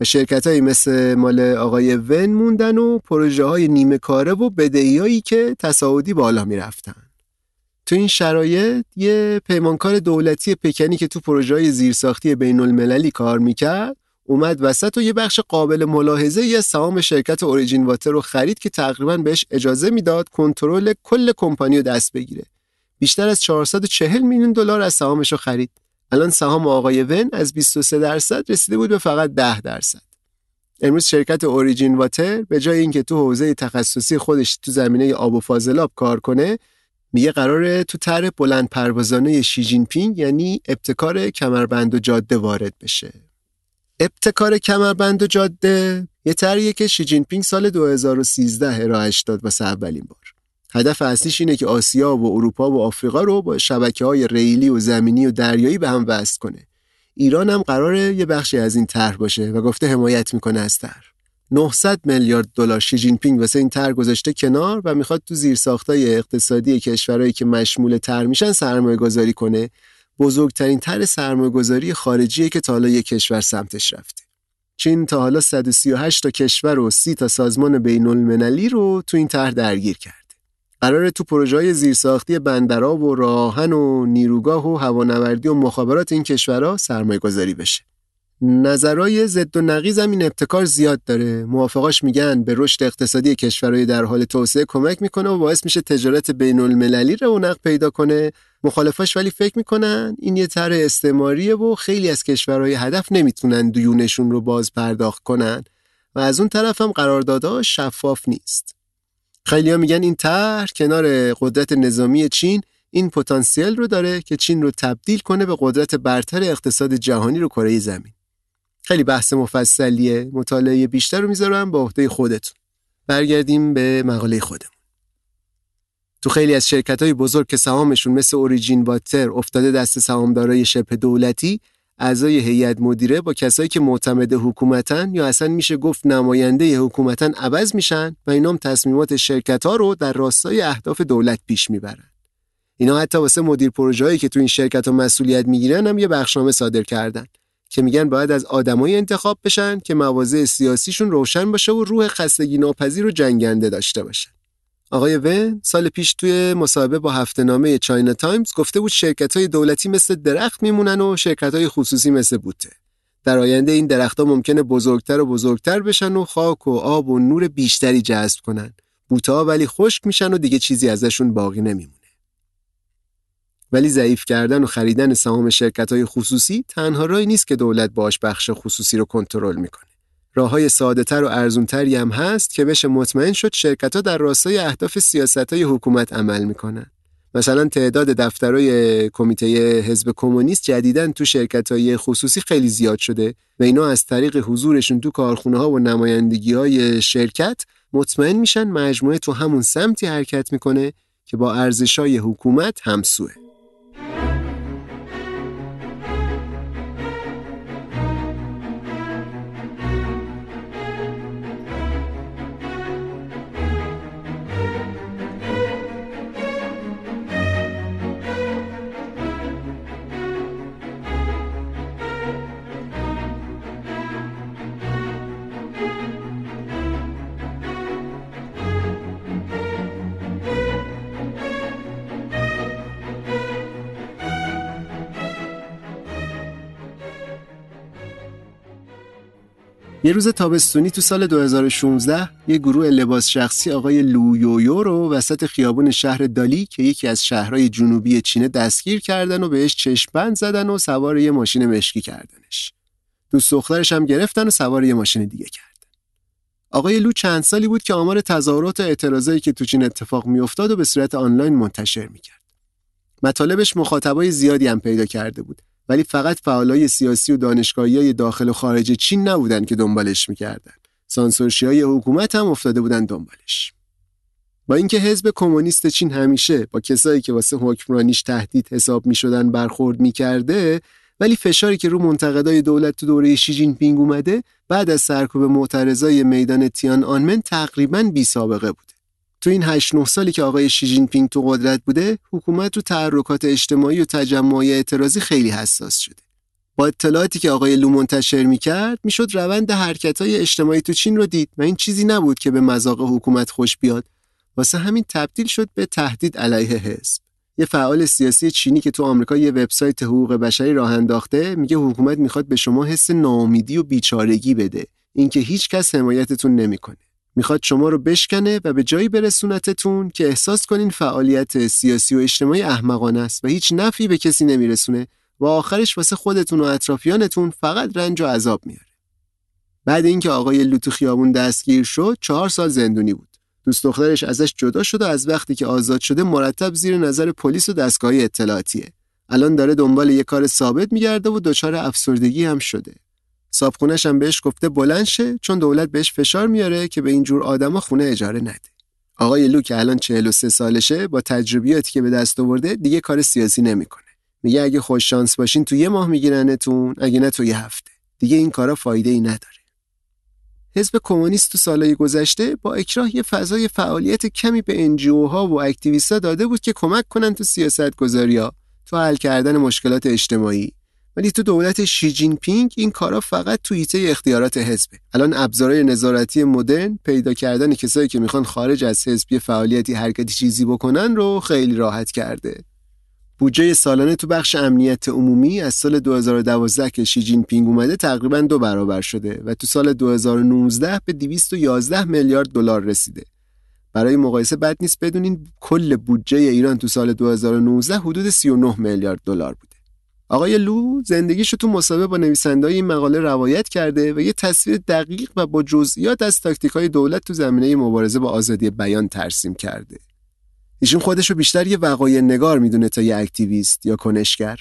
و شرکت‌هایی مثل مال آقای ون موندن و پروژه‌های نیمه کاره و بدهیایی که تصاعدی بالا می‌رفتن. تو این شرایط یه پیمانکار دولتی پکنی که تو پروژه‌های زیرساختی بین‌المللی کار می‌کرد اومد وسط و یه بخش قابل ملاحظه یه سهام شرکت اوریجین واتر رو خرید که تقریباً بهش اجازه میداد کنترل کل کمپانی رو دست بگیره. بیشتر از چهارصد و چهل میلیون دلار از سهامش رو خرید. الان سهام آقای ون از بیست و سه درصد رسیده بود به فقط ده درصد. امروز شرکت اوریجین واتر به جای اینکه تو حوزه تخصصی خودش تو زمینه آب و فاضلاب کار کنه، میگه قراره تو طرح بلند پروازانه شی جین پینگ یعنی ابتکار کمربند و جاده وارد بشه. ابتکار کمربند و جاده یه طرحیه که شی جین پینگ سال دو هزار و سیزده ارائهش داد واسه اولین بار. هدف اصلیش اینه که آسیا و اروپا و آفریقا رو با شبکه‌های ریلی و زمینی و دریایی به هم وصل کنه. ایران هم قراره یه بخشی از این طرح باشه و گفته حمایت میکنه از طرح. نهصد میلیارد دلار شی جین پینگ واسه این طرح گذاشته کنار و میخواد تو زیرساختای اقتصادی کشورایی که مشمول طرح میشن سرمایه‌گذاری کنه. بزرگترین طرح سرمایه‌گذاری خارجیه که تا حالا یک کشور سمتش رفته. چین تا حالا صد و سی و هشت تا کشور و سی تا سازمان بین‌المللی رو تو این طرح درگیر کرده. قراره تو پروژه‌های زیرساختی بندرها و راهن و نیروگاه و هوانوردی و مخابرات این کشورها سرمایه‌گذاری بشه. نظرهای ضد و نقیض هم این ابتکار زیاد داره. موافقاش میگن به رشد اقتصادی کشورهای در حال توسعه کمک میکنه و باعث میشه تجارت بین‌المللی رونق پیدا کنه. مخالفاش ولی فکر میکنن این یه طرح استعماریه و خیلی از کشورهای هدف نمیتونن دیونشون رو باز پرداخت کنن و از اون طرف هم قراردادها شفاف نیست. خیلی‌ها میگن این طرح کنار قدرت نظامی چین این پتانسیل رو داره که چین رو تبدیل کنه به قدرت برتر اقتصاد جهانی رو کره زمین. خیلی بحث مفصلیه، مطالعه بیشتر رو میذارم به عهده خودتون. برگردیم به مقاله خودم. تو خیلی از شرکت‌های بزرگ که سهامشون مثل اوریجین واتر افتاده دست سهامدارای شبه دولتی، اعضای هیئت مدیره با کسایی که معتمد حکومتن یا اصلا میشه گفت نماینده حکومتن عوض میشن و اینا هم تصمیمات شرکت‌ها رو در راستای اهداف دولت پیش میبرن. اینا حتی واسه مدیر پروژه‌ای که تو این شرکت‌ها مسئولیت میگیرن هم یه بخشنامه صادر کردن که میگن باید از آدمای انتخاب بشن که مواضع سیاسیشون روشن باشه و روح خستگی‌ناپذیر و جنگنده داشته باشه. آقای ون سال پیش توی مصاحبه با هفته‌نامه چاینا تایمز گفته بود شرکت‌های دولتی مثل درخت میمونن و شرکت‌های خصوصی مثل بوته. در آینده این درخت‌ها ممکنه بزرگتر و بزرگتر بشن و خاک و آب و نور بیشتری جذب کنن. بوته‌ها ولی خشک میشن و دیگه چیزی ازشون باقی نمیمونه. ولی ضعیف کردن و خریدن سهام شرکت‌های خصوصی تنها راهی نیست که دولت باهاش بخش خصوصی رو کنترل میکنه. راه‌های ساده‌تر و ارزان‌تری هم هست که بشه مطمئن شد شرکت‌ها در راستای اهداف سیاست‌های حکومت عمل می‌کنن. مثلا تعداد دفترهای کمیته حزب کمونیست جدیداً تو شرکت‌های خصوصی خیلی زیاد شده و اینا از طریق حضورشون تو کارخونه‌ها و نمایندگی‌های شرکت مطمئن میشن مجموعه تو همون سمتی حرکت می‌کنه که با ارزش‌های حکومت همسوه. یه روز تابستونی تو سال دو هزار و شانزده یه گروه لباس شخصی آقای لو یویو رو وسط خیابون شهر دالی که یکی از شهرهای جنوبی چین دستگیر کردن و بهش چشم‌بند زدن و سوار یه ماشین مشکی کردنش. دوست دخترش هم گرفتن و سوار یه ماشین دیگه کردن. آقای لو چند سالی بود که آمار تظاهرات و اعتراضایی که تو چین اتفاق می‌افتاد و به صورت آنلاین منتشر می‌کرد. مطالبش مخاطبای زیادی هم پیدا کرده بود. ولی فقط فعالای سیاسی و دانشگاهیای داخل و خارج چین نبودن که دنبالش می‌کردن. سانسورشیای حکومت هم افتاده بودن دنبالش. با اینکه حزب کمونیست چین همیشه با کسایی که واسه حکمرانیش تهدید حساب می‌شدن برخورد می‌کرده، ولی فشاری که رو منتقدای دولت تو دوره شی جین پینگ اومده بعد از سرکوب معترضای میدان تیان آنمن تقریباً بی‌سابقه بوده. تو این هشت نه سالی که آقای شی جین پینگ تو قدرت بوده، حکومت رو تحرکات اجتماعی و تجمعات اعتراضی خیلی حساس شده. با اطلاعاتی که آقای لو منتشر می‌کرد، میشد روند حرکت‌های اجتماعی تو چین رو دید و این چیزی نبود که به مذاق حکومت خوش بیاد. واسه همین تبدیل شد به تهدید علیه حزب. یه فعال سیاسی چینی که تو آمریکا یه وبسایت حقوق بشری راه انداخته، میگه حکومت میخواد به شما حس ناامیدی و بیچارگی بده، اینکه هیچ کس حمایتتون نمیکنه. میخواد شما رو بشکنه و به جایی برسونتتون که احساس کنین فعالیت سیاسی و اجتماعی احمقانه است و هیچ نفعی به کسی نمیرسونه و آخرش واسه خودتون و اطرافیانتون فقط رنج و عذاب میاره. بعد اینکه آقای لو تو خیابون دستگیر شد، چهار سال زندانی بود. دوست دخترش ازش جدا شد و از وقتی که آزاد شده مرتب زیر نظر پلیس و دستگاه اطلاعاتیه. الان داره دنبال یه کار ثابت میگرده و دچار افسردگی هم شده. صاحبخونه‌ش هم بهش گفته بلند شه، چون دولت بهش فشار میاره که به این جور آدما خونه اجاره نده. آقای لو که الان چهل و سه سالشه، با تجربیاتی که به دست آورده دیگه کار سیاسی نمیکنه. میگه اگه خوش شانس باشین تو یه ماه میگیرنتون، اگه نه تو یه هفته. دیگه این کارا فایده‌ای نداره. حزب کمونیست تو سالهای گذشته با اکراه یه فضای فعالیت کمی به انجیوها و اکتیویست‌ها داده بود که کمک کنن تو سیاست‌گذاری‌ها، تو حل کردن مشکلات اجتماعی. ولی تو دولت شی جین پینگ این کارا فقط تو حیطه اختیارات حزبه. الان ابزارهای نظارتی مدرن پیدا کردن کسایی که میخوان خارج از حزب فعالیتی حرکتی چیزی بکنن رو خیلی راحت کرده. بودجه سالانه تو بخش امنیت عمومی از سال دو هزار و دوازده که شی جین پینگ اومده تقریباً دو برابر شده و تو سال دو هزار و نوزده به دویست و یازده میلیارد دلار رسیده. برای مقایسه بد نیست بدونین کل بودجه ایران تو سال دو هزار و نوزده حدود سی و نه میلیارد دلار بوده. آقای لو زندگیشو تو مصاحبه با نویسنده‌های این مقاله روایت کرده و یه تصویر دقیق و با جزئیات از تاکتیک‌های دولت تو زمینه مبارزه با آزادی بیان ترسیم کرده. ایشون خودشو بیشتر یه وقایع نگار میدونه تا یه اکتیویست یا کنشگر.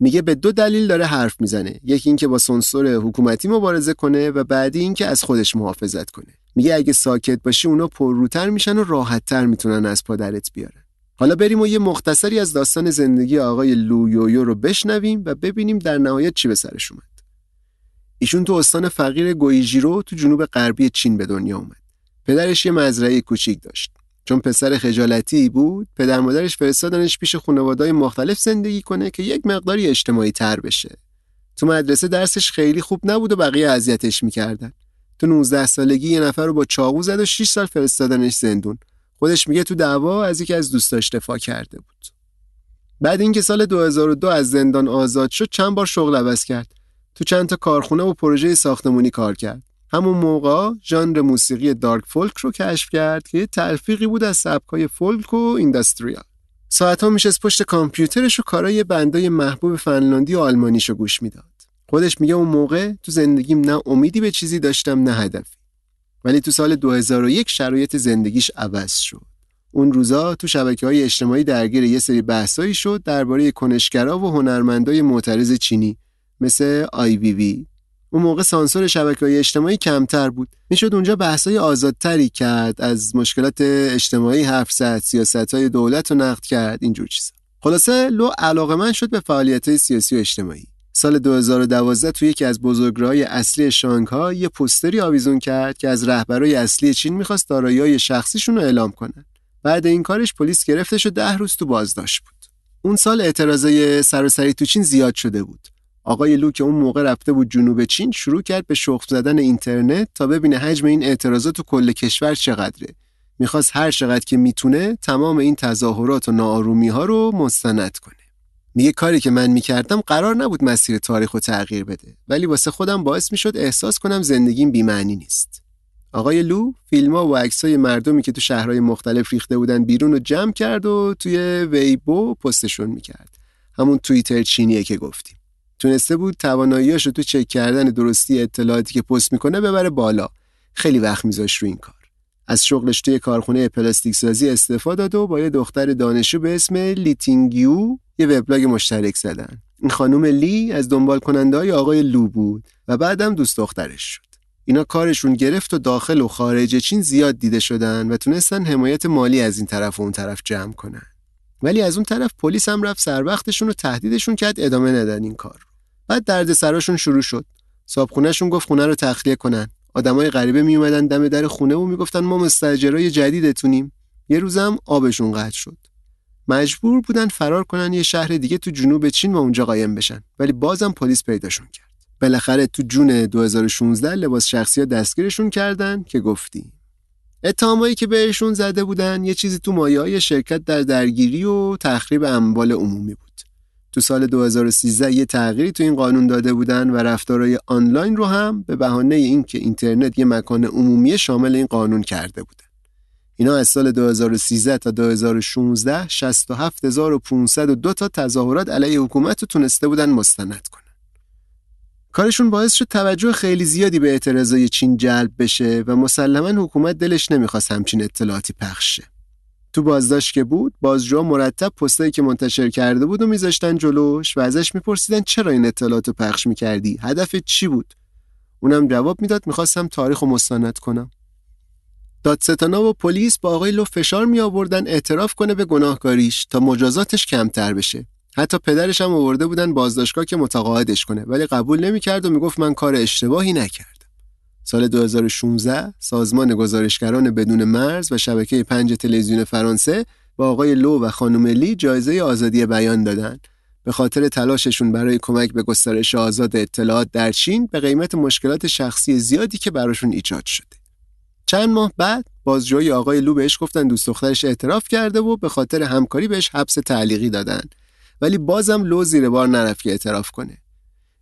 میگه به دو دلیل داره حرف میزنه، یکی این که با سانسور حکومتی مبارزه کنه و بعدی این که از خودش محافظت کنه. میگه اگه ساکت باشی اونا پرروتر میشن و راحت‌تر میتونن از پادرت بیارن. حالا بریم و یه مختصری از داستان زندگی آقای لو یویو رو بشنویم و ببینیم در نهایت چی به سرش اومد. ایشون تو استان فقیر گویجیرو تو جنوب غربی چین به دنیا اومد. پدرش یه مزرعه کوچیک داشت. چون پسر خجالتی بود، پدر مادرش فرستادنش پیش خانواده‌های مختلف زندگی کنه که یک مقداری اجتماعی تر بشه. تو مدرسه درسش خیلی خوب نبود و بقیه اذیتش میکردن. تو نوزده سالگی یه نفر رو با چاقو زد و شش سال فرستادنش زندون. خودش میگه تو دعوا از یکی از دوستاش دفاع کرده بود. بعد اینکه سال دو هزار و دو از زندان آزاد شد، چند بار شغل عوض کرد. تو چند تا کارخونه و پروژه ساختمانی کار کرد. همون موقع ژانر موسیقی دارک فولک رو کشف کرد که یه تلفیقی بود از سبکای فولک و اینداستریال. ساعت‌ها میشست پشت کامپیوترش و کارای بندای محبوب فنلاندی و آلمانیشو گوش میداد. خودش میگه اون موقع تو زندگیم نه امیدی به چیزی داشتم نه هدفی. ولی تو سال دو هزار و یک شرایط زندگیش عوض شد. اون روزا تو شبکه‌های اجتماعی درگیر یه سری بحثایی شد درباره کنشگرا و هنرمندای معترض چینی مثل آی وی وی. اون موقع سانسور شبکه‌های اجتماعی کمتر بود. میشد اونجا بحث‌های آزادتری کرد، از مشکلات اجتماعی حرف زد، سیاست‌های دولت رو نقد کرد، اینجور چیزا. خلاصه لو علاقه‌مند شد به فعالیت‌های سیاسی و اجتماعی. سال دو هزار و دوازده توی یکی از بزرگراهای اصلی شانگهای یه پوستری آویزون کرد که از رهبرای اصلی چین می‌خواست دارایی‌های شخصیشون رو اعلام کنن. بعد این کارش پلیس گرفتش و ده روز تو بازداشت بود. اون سال اعتراضای سراسری تو چین زیاد شده بود. آقای لو که اون موقع رفته بود جنوب چین شروع کرد به شخم زدن اینترنت تا ببینه حجم این اعتراضات تو کل کشور چقدره. میخواست هر چقدر که میتونه تمام این تظاهرات و ناآرومی‌ها رو مستند کنه. میگه کاری که من میکردم قرار نبود مسیر تاریخو تغییر بده، ولی واسه خودم باعث میشد احساس کنم زندگیم بی‌معنی نیست. آقای لو فیلم‌ها و عکس‌های مردمی که تو شهرهای مختلف ریخته بودن بیرون رو جمع کرد و توی ویبو پستشون میکرد. همون توییتر چینیه که گفتیم. تونسته بود تواناییاشو تو چک کردن درستی اطلاعاتی که پست میکنه ببره بالا. خیلی وقت میذاشت رو این کار. از شغلش توی کارخونه پلاستیک سازی استفاده داد و با یه دختر دانشجو به اسم لی تینگیو یه وبلاگ مشترک زدن. این خانم لی از دنبال کننده های آقای لو بود و بعدم دوست دخترش شد. اینا کارشون گرفت و داخل و خارج چین زیاد دیده شدن و تونستن حمایت مالی از این طرف و اون طرف جمع کنن. ولی از اون طرف پلیس هم رفت سر وقتشون و تهدیدشون کرد ادامه ندن این کار. بعد دردسراشون شروع شد. صاحبخونهشون گفت خونه رو تخلیه کنن. آدمای غریبه می اومدن دم در خونه و میگفتن ما مستاجرای جدیدتونیم. یه روزم آبشون قطع شد. مجبور بودن فرار کنن یه شهر دیگه تو جنوب چین و اونجا قایم بشن. ولی بازم پلیس پیداشون کرد. بالاخره تو جون دو هزار و شانزده لباس شخصی دستگیرشون کردن که گفتی. اتهامایی که بهشون زده بودن یه چیزی تو مایه‌های شرکت در درگیری و تخریب اموال عمومی بود. تو سال دو هزار و سیزده یه تغییری تو این قانون داده بودن و رفتارهای آنلاین رو هم به بهانه اینکه اینترنت یه مکان عمومی شامل این قانون کرده بودن. اینا از سال دو هزار و سیزده تا دو هزار و شانزده شصت و هفت هزار و پانصد و دو تا تظاهرات علیه حکومت رو تونسته بودن مستند کنن. کارشون باعث شد توجه خیلی زیادی به اعتراضای چین جلب بشه و مسلماً حکومت دلش نمیخواست همچین اطلاعاتی پخش شه. تو بازداشت که بود، بازجوها مرتب پستایی که منتشر کرده بود و میذاشتن جلوش و ازش میپرسیدن چرا این اطلاعاتو پخش میکردی؟ هدف چی بود؟ اونم جواب میداد میخواستم تاریخو مستند کنم. دادستانا و پلیس با آقای لو فشار میآوردن اعتراف کنه به گناهکاریش تا مجازاتش کمتر بشه. حتی پدرش هم آورده بودن بازداشتگاه که متقاعدش کنه، ولی قبول نمی‌کرد و میگفت من کار اشتباهی نکردم. سال دو هزار و شانزده سازمان گزارشگران بدون مرز و شبکه پنج تلویزیون فرانسه با آقای لو و خانم لی جایزه آزادی بیان دادن به خاطر تلاششون برای کمک به گسترش آزاد اطلاعات در چین به قیمت مشکلات شخصی زیادی که براشون ایجاد شده. چند ماه بعد بازجوی آقای لو بهش گفتن دوست دخترش اعتراف کرده و به خاطر همکاری بهش حبس تعلیقی دادن. ولی بازم لو زیر بار نرفت که اعتراف کنه.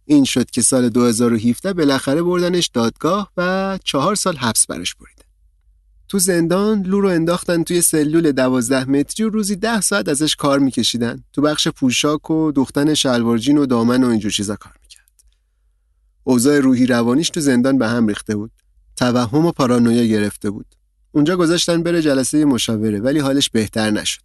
این شد که سال دو هزار و هفده بالاخره بردنش دادگاه و چهار سال حبس برش بریدن. تو زندان لو رو انداختن توی سلول دوازده متری و روزی ده ساعت ازش کار میکشیدن. تو بخش پوشاک و دوختن شلوارجین و دامن و اینجور چیزا کار میکرد. اوضاع روحی روانیش تو زندان به هم ریخته بود. توهم و پارانویا گرفته بود. اونجا گذاشتن بره جلسه مشاوره، ولی حالش بهتر نشد.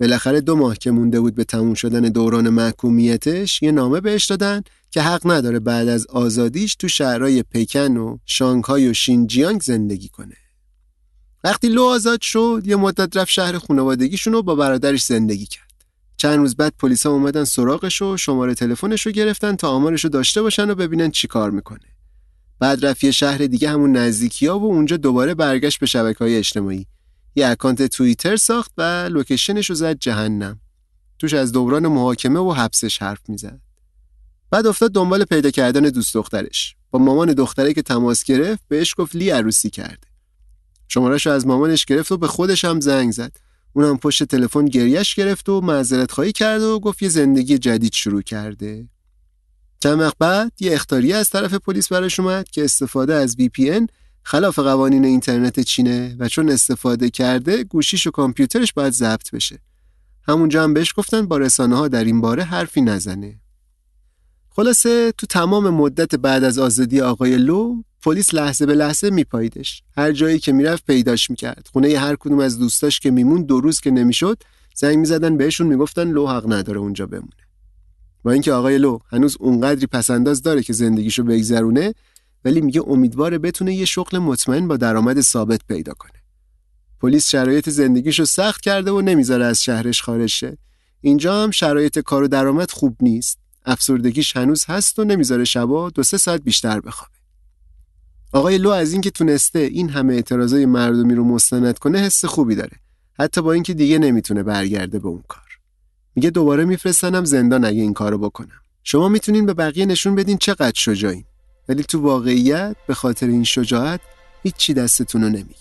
بالاخره دو ماه که مونده بود به تموم شدن دوران محکومیتش یه نامه بهش دادن که حق نداره بعد از آزادیش تو شهرهای پکن و شانگهای و شینجیانگ زندگی کنه. وقتی لو آزاد شد یه مدت رفت شهر خانوادگیشون و با برادرش زندگی کرد. چند روز بعد پلیسا اومدن سراغش و شماره تلفنش رو گرفتن تا آمارش رو داشته باشن و ببینن چی کار میکنه. بعد رفت یه شهر دیگه همون نزدیکی‌ها و اونجا دوباره برگشت به شبکه‌های اجتماعی. یه اکانت توییتر ساخت و لوکیشنش رو زد جهنم. توش از دوران محاکمه و حبسش حرف میزد. بعد افتاد دنبال پیدا کردن دوست دخترش. با مامان دختره که تماس گرفت بهش گفت لی عروسی کرده. شماره‌اش رو از مامانش گرفت و به خودش هم زنگ زد. اونم پشت تلفن گریه‌اش گرفت و معذرت خواهی کرد و گفت یه زندگی جدید شروع کرده. چند وقت بعد یه اخطاریه از طرف پلیس براش اومد که استفاده از وی پی ان خلاف قوانین اینترنت چینه و چون استفاده کرده گوشیش و کامپیوترش باید ضبط بشه. همونجا هم بهش گفتن با رسانه‌ها در این باره حرفی نزنه. خلاصه تو تمام مدت بعد از آزادی آقای لو پلیس لحظه به لحظه میپاییدش. هر جایی که میرفت پیداش میکرد. خونه ی هر کدوم از دوستاش که میمون دو روز که نمیشد زنگ میزدن بهشون میگفتن لو حق نداره اونجا بمونه. با اینکه آقای لو هنوز اونقدری پسنداز داره که زندگیشو بگذرونه، ولی میگه امیدواره بتونه یه شغل مطمئن با درآمد ثابت پیدا کنه. پلیس شرایط زندگیشو سخت کرده و نمیذاره از شهرش خارج شه. اینجا هم شرایط کار و درآمد خوب نیست. افسردگیش هنوز هست و نمیذاره شبا دو سه ساعت بیشتر بخوابه. آقای لو از اینکه تونسته این همه اعتراضای مردمی رو مستند کنه حس خوبی داره. حتی با اینکه دیگه نمیتونه برگرده به اون کار. میگه دوباره میفرستنم زندان اگه این کارو بکنم. شما میتونین به بقیه نشون بدین چقدر شجاعین. ولی تو واقعیت به خاطر این شجاعت هیچی دستتون رو نمیگیره.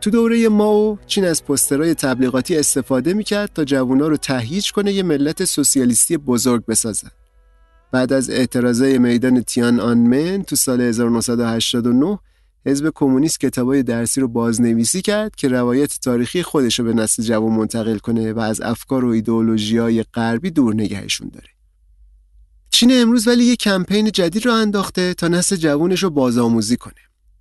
تو دوره ماو چین از پوسترهای تبلیغاتی استفاده میکرد تا جوونا رو تهییج کنه یه ملت سوسیالیستی بزرگ بسازن. بعد از اعتراضای میدان تیان آنمن تو سال هزار و نهصد و هشتاد و نه حزب کمونیست کتابای درسی رو بازنویسی کرد که روایت تاریخی خودش رو به نسل جوان منتقل کنه و از افکار و ایدئولوژی‌های غربی دور نگهشون داره. چین امروز ولی یه کمپین جدید رو انداخته تا نسل جوانش رو بازآموزی کنه.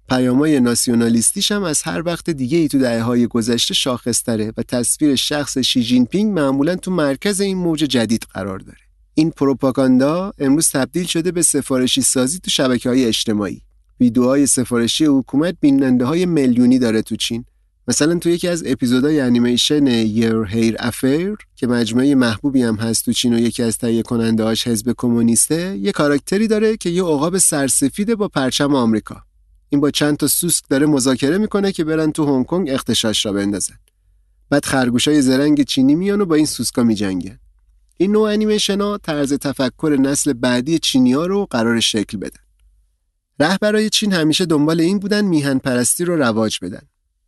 پیامای ناسیونالیستیش هم از هر وقت دیگه ای تو دهه‌های گذشته شاخص‌تره و تصویر شخص شی جین پینگ معمولاً تو مرکز این موج جدید قرار داره. این پروپاگاندا امروز تبدیل شده به سفارشی سازی تو شبکه‌های اجتماعی. ویدیوهای سفارشی حکومت بیننده‌های میلیونی داره تو چین. مثلا تو یکی از اپیزودهای انیمیشن Your Hair Affair که مجموعه محبوبی هم هست تو چین و یکی از تهیه کننده‌هاش حزب کمونیسته، یه کاراکتری داره که یه عقاب سرسفید با پرچم آمریکا. این با چند تا سوسک داره مذاکره میکنه که برن تو هنگ کنگ اغتشاش را بندازن. بعد خرگوشای زرنگ چینی میان و با این سوسکا میجنگن. این نوع انیمیشن‌ها طرز تفکر نسل بعدی چینی‌ها رو قرار شکل بدن. رهبرای چین همیشه دنبال این بودن میهن پرستی رو رواج بدن.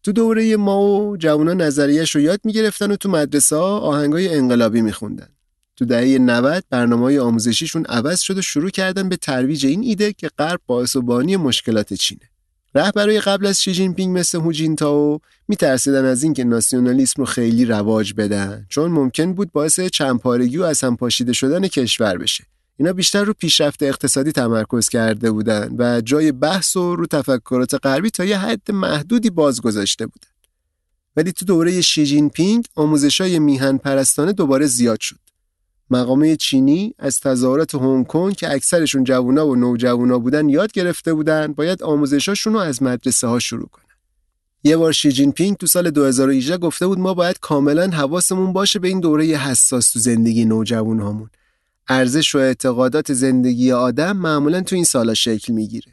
تو دوره ماو جوونا نظریه‌اش رو یاد می‌گرفتن و تو مدرسه‌ها آهنگای انقلابی می‌خوندن. تو دهه نود برنامه‌های آموزشیشون عوض شد و شروع کردن به ترویج این ایده که غرب باعث و بانی مشکلات چینه. رهبرای قبل از شی جین پینگ مثل هو جین تائو می‌ترسیدن از اینکه ناسیونالیسم رو خیلی رواج بدن، چون ممکن بود باعث چندپارگی و از هم پاشیده شدن کشور بشه. اینا بیشتر رو پیشرفت اقتصادی تمرکز کرده بودن و جای بحث و رو تفکرات غربی تا یه حد محدودی باز گذاشته بودن. ولی تو دوره شی جین پینگ آموزش‌های میهن پرستانه دوباره زیاد شد. مقامه چینی از تظاهرات هنگ کنگ که اکثرشون جوونا و نوجوانا بودن یاد گرفته بودن، باید آموزشاشون رو از مدرسه ها شروع کنن. یه بار شی جین پینگ تو سال دو هزار و هجده گفته بود ما باید کاملا حواسمون باشه به این دوره حساس تو زندگی نوجوانهامون. ارزش و اعتقادات زندگی آدم معمولا تو این سالا شکل میگیره.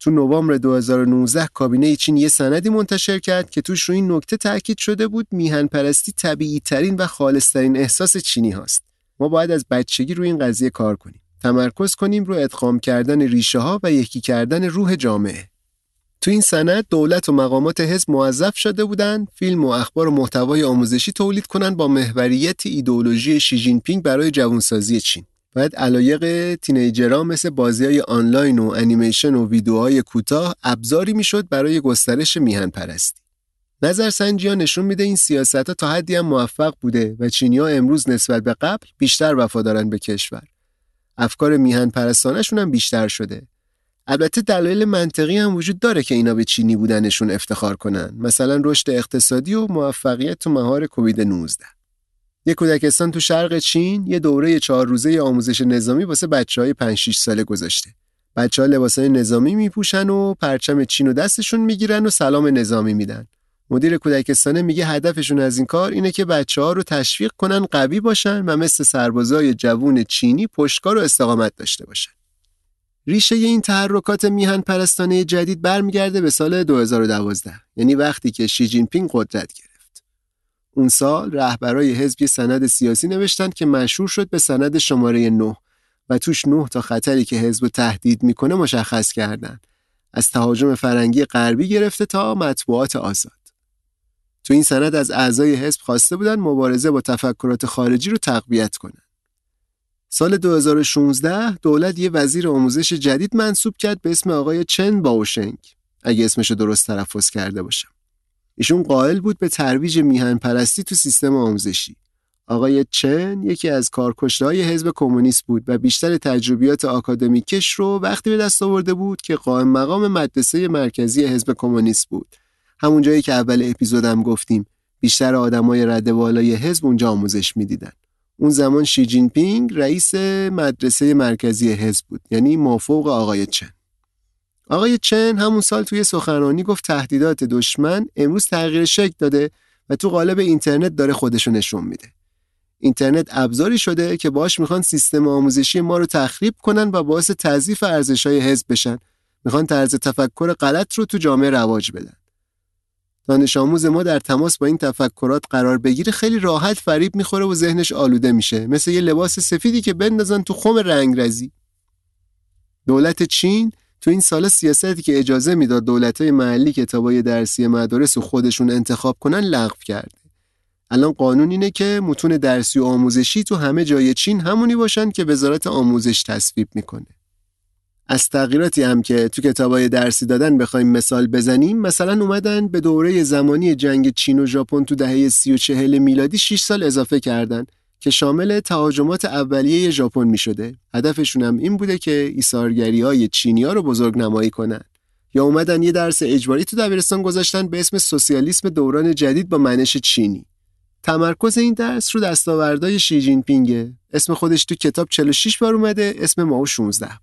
تو نوامبر دو هزار و نوزده کابینه چین یه سندی منتشر کرد که توش روی این نکته تاکید شده بود میهن پرستی طبیعی ترین و خالص ترین احساس چینی هاست. ما باید از بچگی روی این قضیه کار کنیم. تمرکز کنیم رو ادغام کردن ریشه ها و یکی کردن روح جامعه. تو این سند دولت و مقامات حزب موظف شده بودند فیلم و اخبار و محتوای آموزشی تولید کنند با محوریت ایدئولوژی شی جین پینگ برای جوانسازی چین. باید علایق تینیجرها مثل بازی‌های آنلاین و انیمیشن و ویدیوهای کوتاه ابزاری میشد برای گسترش میهن پرستی. نظرسنجی‌ها نشون میده این سیاست‌ها تا حدی هم موفق بوده و چینی‌ها امروز نسبت به قبل بیشتر وفادارن به کشور. افکار میهن پرستانه‌شون هم بیشتر شده. البته دلایل منطقی هم وجود داره که اینا به چینی بودنشون افتخار کنن، مثلا رشد اقتصادی و موفقیت تو مهار کووید نوزده. یک کودکستان تو شرق چین یه دوره چهار روزه آموزش نظامی واسه بچه‌های پنج شش ساله گذاشته. بچه‌ها لباسای نظامی میپوشن و پرچم چین رو دستشون میگیرن و سلام نظامی میدن. مدیر کودکستان میگه هدفشون از این کار اینه که بچه‌ها رو تشویق کنن قوی باشن و مثل سربازای جوون چینی پشتکار و استقامت داشته باشن. ریشه این تحرکات میهن پرستانه جدید برمیگرده به سال دو هزار و دوازده، یعنی وقتی که شی جین پینگ قدرت گرفت. اون سال رهبرای حزب یه سند سیاسی نوشتن که مشهور شد به سند شماره نه و توش نه تا خطری که حزب تهدید میکنه مشخص کردن، از تهاجم فرنگی غربی گرفته تا مطبوعات آزاد. تو این سند از اعضای حزب خواسته بودن مبارزه با تفکرات خارجی رو تقویت کنن. سال دو هزار و شانزده دولت یه وزیر آموزش جدید منصوب کرد به اسم آقای چن باوشنگ، اگه اسمشو درست تلفظ کرده باشم. ایشون قائل بود به ترویج میهن پرستی تو سیستم آموزشی. آقای چن یکی از کارکشته‌های حزب کمونیست بود و بیشتر تجربیات آکادمیکش رو وقتی به دست آورده بود که قائم مقام مدرسه مرکزی حزب کمونیست بود. همون جایی که اول اپیزودم گفتیم بیشتر آدمای رده بالای حزب اونجا آموزش می‌دیدن. اون زمان شی جین پینگ رئیس مدرسه مرکزی حزب بود، یعنی مافوق آقای چن. آقای چن همون سال توی سخنرانی گفت تهدیدات دشمن امروز تغییر شکل داده و تو قالب اینترنت داره خودشو نشون میده. اینترنت ابزاری شده که باهاش میخوان سیستم آموزشی ما رو تخریب کنن و باعث تضعیف ارزش‌های حزب بشن. میخوان طرز تفکر غلط رو تو جامعه رواج بدن. دانش آموز ما در تماس با این تفکرات قرار بگیره خیلی راحت فریب میخوره و ذهنش آلوده میشه، مثل یه لباس سفیدی که بندازن تو خم رنگرزی. دولت چین تو این سال سیاستی که اجازه میداد دولت‌های محلی کتابای درسی مدارس خودشون انتخاب کنن لغو کرده. الان قانون اینه که متون درسی و آموزشی تو همه جای چین همونی باشن که وزارت آموزش تصویب میکنه. از تغییراتی هم که تو کتابای درسی دادن بخوایم مثال بزنیم، مثلا اومدن به دوره زمانی جنگ چین و ژاپن تو دهه سی و چهل میلادی شش سال اضافه کردن که شامل تهاجمات اولیه ژاپن میشده. هدفشون هم این بوده که ایثارگری‌های چینی‌ها رو بزرگ نمایی کنن. یا اومدن یه درس اجباری تو دبیرستان گذاشتن به اسم سوسیالیسم دوران جدید با منش چینی. تمرکز این درس رو دستاوردهای شی جین پینگه. اسم خودش تو کتاب چهل و شش بار اومده، اسم ماو شانزده بار.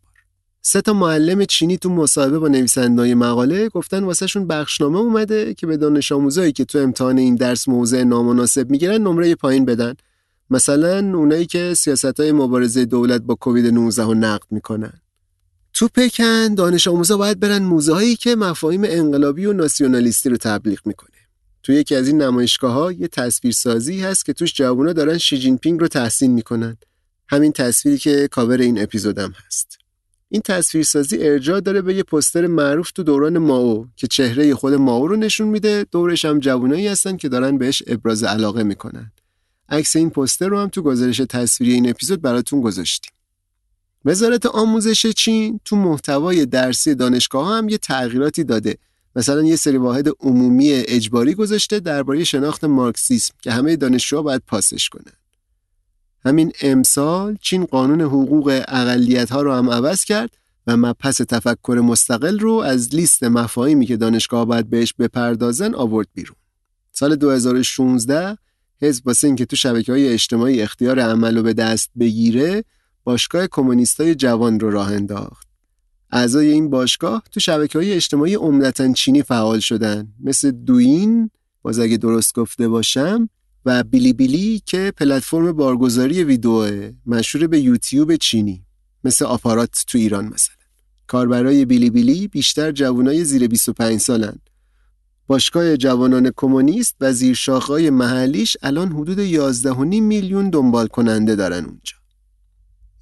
سه تا معلم چینی تو مصاحبه با نویسنده‌های مقاله گفتن واسهشون بخشنامه اومده که به دانش آموزایی که تو امتحان این درس موضع نامناسب میگیرن نمره پایین بدن. مثلا اونایی که سیاست‌های مبارزه دولت با کووید نوزده رو نقد میکنن. تو پکن دانش آموزا باید برن موزه‌هایی که مفاهیم انقلابی و ناسیونالیستی رو تبلیغ میکنه. تو یکی از این نمایشگاه‌ها یه تصویرسازی هست که توش جوونا دارن شی جین پینگ رو تحسین میکنن. همین تصویری که کاور این اپیزودم هست. این تصویرسازی ارجاع داره به یه پوستر معروف تو دوران ماو که چهره خود ماو رو نشون میده، دورش هم جوونایی هستن که دارن بهش ابراز علاقه میکنن. عکس این پوستر رو هم تو گزارش تصویری این اپیزود براتون گذاشتیم. وزارت آموزش چین تو محتوای درسی دانشگاه‌ها هم یه تغییراتی داده. مثلا یه سری واحد عمومی اجباری گذاشته درباره شناخت مارکسیسم که همه دانشجوها باید پاسش کنن. همین امسال چین قانون حقوق اقلیت‌ها رو هم عوض کرد و مبحث تفکر مستقل رو از لیست مفاهیمی که دانشگاه‌ها باید بهش بپردازن آورد بیرون. سال دو هزار و شانزده حزب واسه این که تو شبکه‌های اجتماعی اختیار عمل رو به دست بگیره، باشگاه کمونیستای جوان رو راه انداخت. اعضای این باشگاه تو شبکه‌های اجتماعی عمدتاً چینی فعال شدن، مثل دوئین، باز اگه درست گفته باشم، و بیلی بیلی که پلتفرم بارگذاری ویدئوئه، مشهور به یوتیوب چینی، مثل آپارات تو ایران مثلا. کاربرای بیلی بیلی بیشتر جوانای زیر بیست و پنج سالن. باشگاه جوانان کمونیست و زیر شاخه‌های محلیش الان حدود یازده و نیم میلیون دنبال کننده دارن اونجا.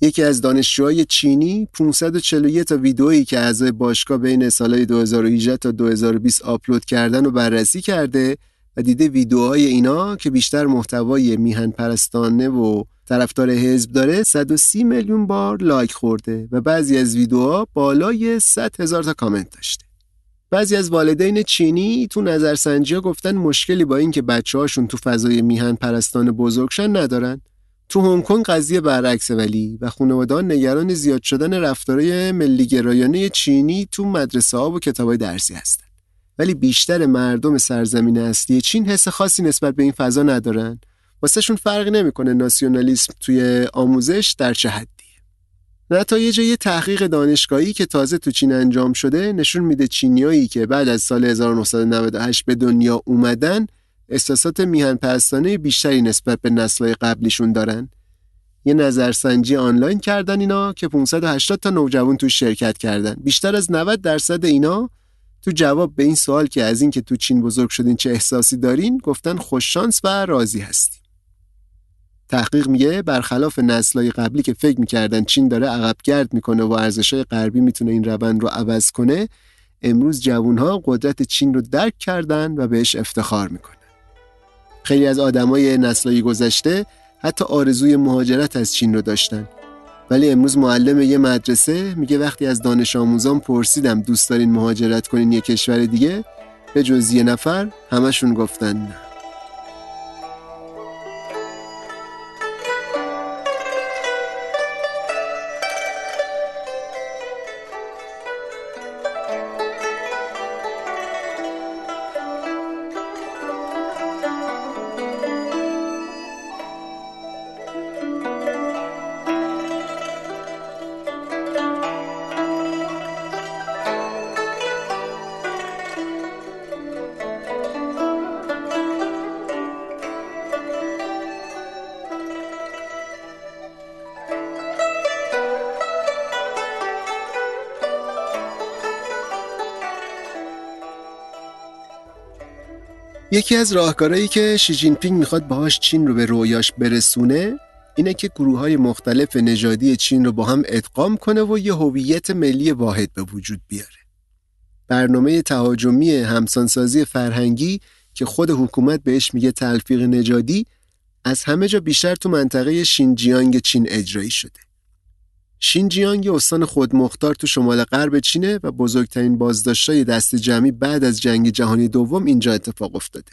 یکی از دانشجوهای چینی پانصد و چهل و یک تا ویدئویی که اعضای باشگاه بین سالهای دو هزار و هجده تا دو هزار و بیست آپلود کردن و بررسی کرده و دیده ویدئوهای اینا که بیشتر محتوای میهن پرستانه و طرفدار حزب داره صد و سی میلیون بار لایک خورده و بعضی از ویدئوها بالای صد هزار تا کامنت داشته. بعضی از والدین چینی تو نظرسنجی‌ها گفتن مشکلی با این که بچه‌هاشون تو فضای میهن پرستان بزرگشن ندارن. تو هنگ کنگ قضیه برعکسه ولی و خانواده‌ها نگران زیاد شدن رفتارهای ملی‌گرایانه چینی تو مدرسه‌ها و کتاب‌های درسی هستن. ولی بیشتر مردم سرزمین اصلی چین حس خاصی نسبت به این فضا ندارن. واسهشون فرقی نمی‌کنه ناسیونالیسم توی آموزش در چه حد. نتایج یه تحقیق دانشگاهی که تازه تو چین انجام شده نشون میده چینیایی که بعد از سال هزار و نهصد و نود و هشت به دنیا اومدن احساسات میهن پرستانه بیشتری نسبت به نسل‌های قبلیشون دارن. یه نظرسنجی آنلاین کردن اینا که پانصد و هشتاد تا نوجوان تو شرکت کردن. بیشتر از نود درصد اینا تو جواب به این سوال که از این که تو چین بزرگ شدین چه احساسی دارین گفتن خوش شانس و راضی هستین. تحقیق میگه برخلاف نسل‌های قبلی که فکر می‌کردن چین داره عقب‌گرد می‌کنه و ارزش‌های غربی می‌تونه این روند رو عوض کنه، امروز جوان‌ها قدرت چین رو درک کردن و بهش افتخار می‌کنن. خیلی از آدمای نسل‌های گذشته حتی آرزوی مهاجرت از چین رو داشتن. ولی امروز معلم یه مدرسه میگه وقتی از دانش آموزان پرسیدم دوست دارین مهاجرت کنین یه کشور دیگه، به جز یه نفر همشون گفتن نه. یکی از راهکارهایی که شی جین پینگ میخواد باهاش چین رو به رویاش برسونه اینه که گروه‌های مختلف نژادی چین رو با هم ادغام کنه و یه هویت ملی واحد به وجود بیاره. برنامه تهاجمی همسانسازی فرهنگی که خود حکومت بهش میگه تلفیق نژادی، از همه جا بیشتر تو منطقه شینجیانگ چین اجرایی شده. شینجیانگ استان خودمختار تو شمال غرب چینه و بزرگترین بازداشت‌های دست جمعی بعد از جنگ جهانی دوم اینجا اتفاق افتاده.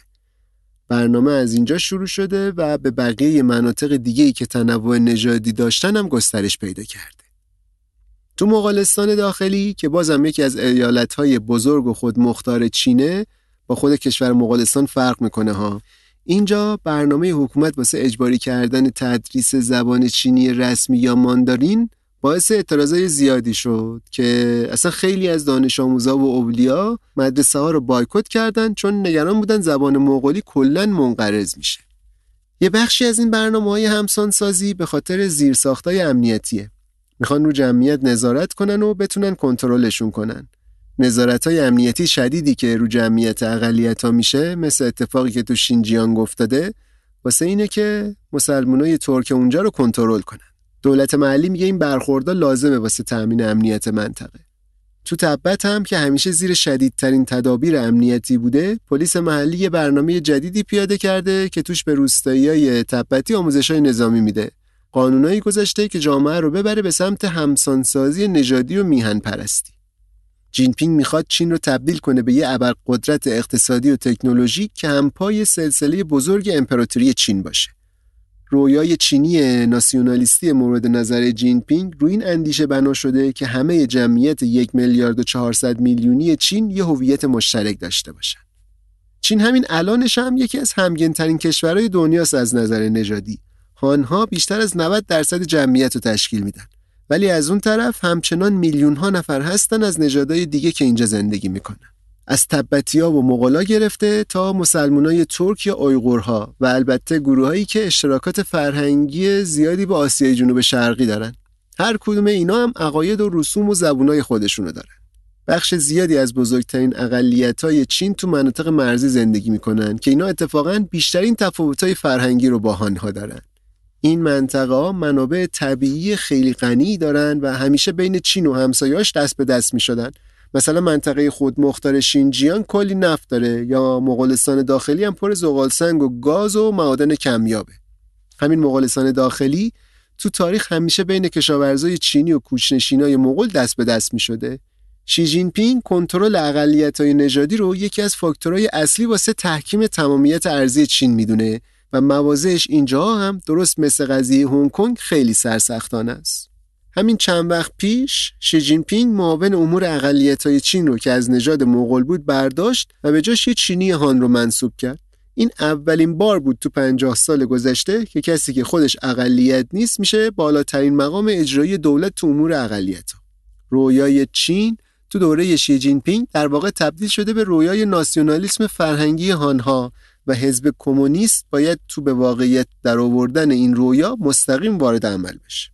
برنامه از اینجا شروع شده و به بقیه مناطق دیگه‌ای که تنوع نژادی داشتن هم گسترش پیدا کرده. تو مغولستان داخلی که بازم یکی از ایالت‌های بزرگ و خودمختار چینه، با خود کشور مغولستان فرق می‌کنه ها. اینجا برنامه حکومت واسه اجباری کردن تدریس زبان چینی رسمی یا ماندارین باعث اعتراضای زیادی شد که اصلا خیلی از دانش آموزا و اولیا مدرسه ها رو بایکوت کردن، چون نگران بودن زبان مغولی کلاً منقرض میشه. یه بخشی از این برنامه‌های همسانسازی به خاطر زیرساختای امنیتیه. میخوان رو جمعیت نظارت کنن و بتونن کنترلشون کنن. نظارت‌های امنیتی شدیدی که رو جمعیت اقلیت‌ها میشه، مثل اتفاقی که تو شینجیانگ افتاده، واسه اینه که مسلمانای ترک اونجا رو کنترل کنن. دولت محلی میگه این برخوردها لازمه واسه تأمین امنیت منطقه. تو تبت هم که همیشه زیر شدیدترین تدابیر امنیتی بوده، پلیس محلی یه برنامه جدیدی پیاده کرده که توش به روستایی‌های تبتی آموزش‌های نظامی میده. قانونایی گذاشته که جامعه رو ببره به سمت همسانسازی نژادی و میهن‌پرستی. جینپینگ میخواد چین رو تبدیل کنه به یه ابرقدرت اقتصادی و تکنولوژیک که همپای سلسله بزرگ امپراتوری چین باشه. رویای چینی ناسیونالیستی مورد نظر جینپینگ روی این اندیشه بنا شده که همه جمعیت یک میلیارد و چهارصد میلیونی چین یه هویت مشترک داشته باشن. چین همین الانش هم یکی از همگن‌ترین کشورهای دنیاست از نظر نژادی. آنها بیشتر از نود درصد جمعیت رو تشکیل میدن. ولی از اون طرف همچنان میلیون ها نفر هستن از نژادهای دیگه که اینجا زندگی میکنن. از تبتی‌ها و مغولا گرفته تا مسلمانای ترک یا آیغورها و البته گروهایی که اشتراکات فرهنگی زیادی با آسیای جنوب شرقی دارن. هر کدوم اینا هم عقاید و رسوم و زبونای خودشونو دارن. بخش زیادی از بزرگترین اقلیت‌های چین تو مناطق مرزی زندگی میکنن که اینا اتفاقاً بیشترین تفاوت‌های فرهنگی رو با آنها دارن. این منطقه ها منابع طبیعی خیلی غنی دارن و همیشه بین چین و همسایه‌اش دست به دست می شدن. مثلا منطقه خودمختار شینجیانگ کلی نفت داره، یا مغولستان داخلی هم پر زغالسنگ و گاز و معادن کمیابه. همین مغولستان داخلی تو تاریخ همیشه بین کشاورزای چینی و کوچ‌نشینای مغول دست به دست می شده. شی جین پینگ کنترل اقلیت‌های نژادی رو یکی از فاکتورهای اصلی واسه تحکیم تمامیت ارضی چین میدونه و موازهش اینجا هم درست مثل قضیه هنگ کنگ خیلی سرسختانه است. همین چند وقت پیش شی جین پینگ معاون امور اقلیت‌های چین رو که از نژاد مغول بود برداشت و به جاش یه چینی هان رو منصوب کرد. این اولین بار بود تو پنجاه سال گذشته که کسی که خودش اقلیت نیست میشه بالاترین مقام اجرایی دولت تو امور اقلیت‌ها. رویای چین تو دوره شی جین پینگ در واقع تبدیل شده به رویای ناسیونالیسم فرهنگی هان‌ها و حزب کمونیست باید تو به واقعیت در آوردن این رویا مستقیم وارد عمل بشه.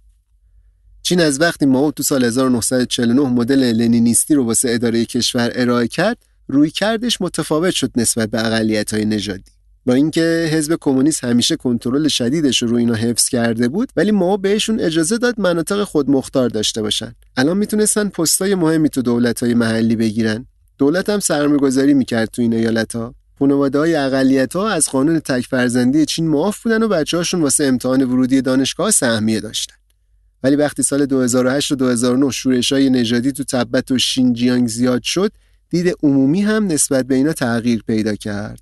چین از وقتی ماو تو سال هزار و نهصد و چهل و نه مدل لنینیستی رو واسه اداره کشور ارائه کرد، روی کردش متفاوت شد نسبت به اقلیت‌های نژادی. با اینکه حزب کمونیست همیشه کنترل شدیدش رو روی اینا حفظ کرده بود، ولی ماو بهشون اجازه داد مناطق خودمختار داشته باشن. الان میتونستن پستای مهمی تو دولت‌های محلی بگیرن. دولت هم سرمایه‌گذاری می‌کرد تو این ایالت‌ها. خانواده‌های اقلیت‌ها از قانون تک فرزندی چین معاف بودن و بچه‌هاشون واسه امتحان ورودی دانشگاه سهمیه داشتن. ولی وقتی سال دو هزار و هشت و دو هزار و نه شورش‌های نژادی تو تبت و شینجیانگ زیاد شد، دید عمومی هم نسبت به اینا تغییر پیدا کرد.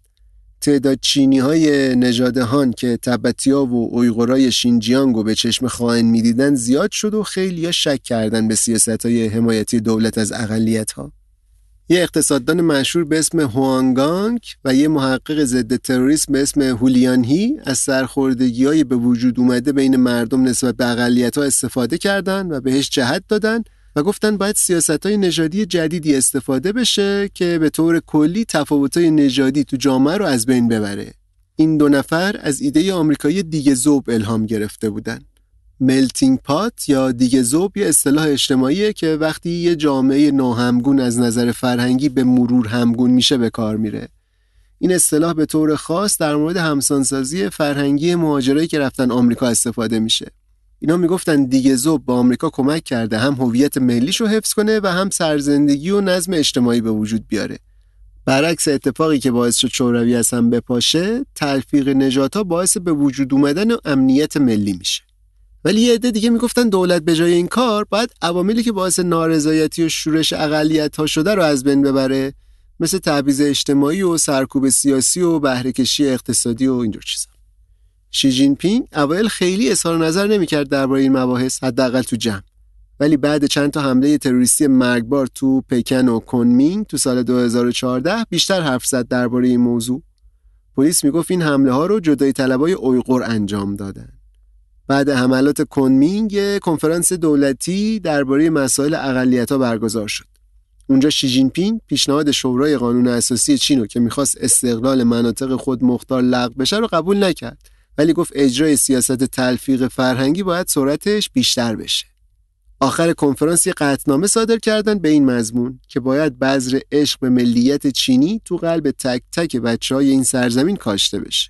تعداد چینی‌های نژاد هان که تبتی‌ها و اویغورای شینجیانگ رو به چشم خائن می‌دیدن زیاد شد و خیلی‌ها شک کردن به سیاست‌های حمایتی دولت از اقلیت‌ها. یه اقتصاددان مشهور به اسم هوانگانگ و یه محقق ضد تروریسم به اسم هولیانهی از سرخوردگی‌های به وجود اومده بین مردم نسبت به اقلیت‌ها استفاده کردن و بهش جهت دادن و گفتن باید سیاست‌های نژادی جدیدی استفاده بشه که به طور کلی تفاوت‌های نژادی تو جامعه رو از بین ببره. این دو نفر از ایده آمریکایی دیگ ذوب الهام گرفته بودن. ملتینگ پات یا دیگ ذوب یه اصطلاح اجتماعیه که وقتی یه جامعه ناهمگون از نظر فرهنگی به مرور همگون میشه به کار میره. این اصطلاح به طور خاص در مورد همسانسازی فرهنگی مهاجرایی که رفتن آمریکا استفاده میشه. اینا میگفتن دیگه زوب با آمریکا کمک کرده هم هویت ملیشو حفظ کنه و هم سرزندگی و نظم اجتماعی به وجود بیاره. برعکس اتفاقی که باعث شد شوروی از هم بپاشه، تلفیق نژادها باعث به وجود اومدن و امنیت ملی میشه. ولی یه عده دیگه میگفتن دولت به جای این کار باید عواملی که باعث نارضایتی و شورش اقلیت‌ها شده رو از بین ببره، مثل تبعیض اجتماعی و سرکوب سیاسی و بهره‌کشی اقتصادی و اینجور چیزا. شی جین پینگ اول خیلی اظهار نظر نمی‌کرد درباره این مباحث، حداقل تو جمع. ولی بعد چند تا حمله تروریستی مرگبار تو پکن و کنمین تو سال دو هزار و چهارده بیشتر حرف زد درباره این موضوع. پلیس میگفت این حمله ها رو جدای طلبای اویغور انجام دادن. بعد حملات کنمینگ کنفرانس دولتی درباره مسائل اقلیت‌ها برگزار شد. اونجا شی جین پینگ پیشنهاد شورای قانون اساسی چین رو که می‌خواست استقلال مناطق خود مختار لغو بشه رو قبول نکرد، ولی گفت اجرای سیاست تلفیق فرهنگی باید سرعتش بیشتر بشه. آخر کنفرانس یه قطعنامه صادر کردن به این مضمون که باید بذر عشق به ملیت چینی تو قلب تک تک بچه‌های این سرزمین کاشته بشه.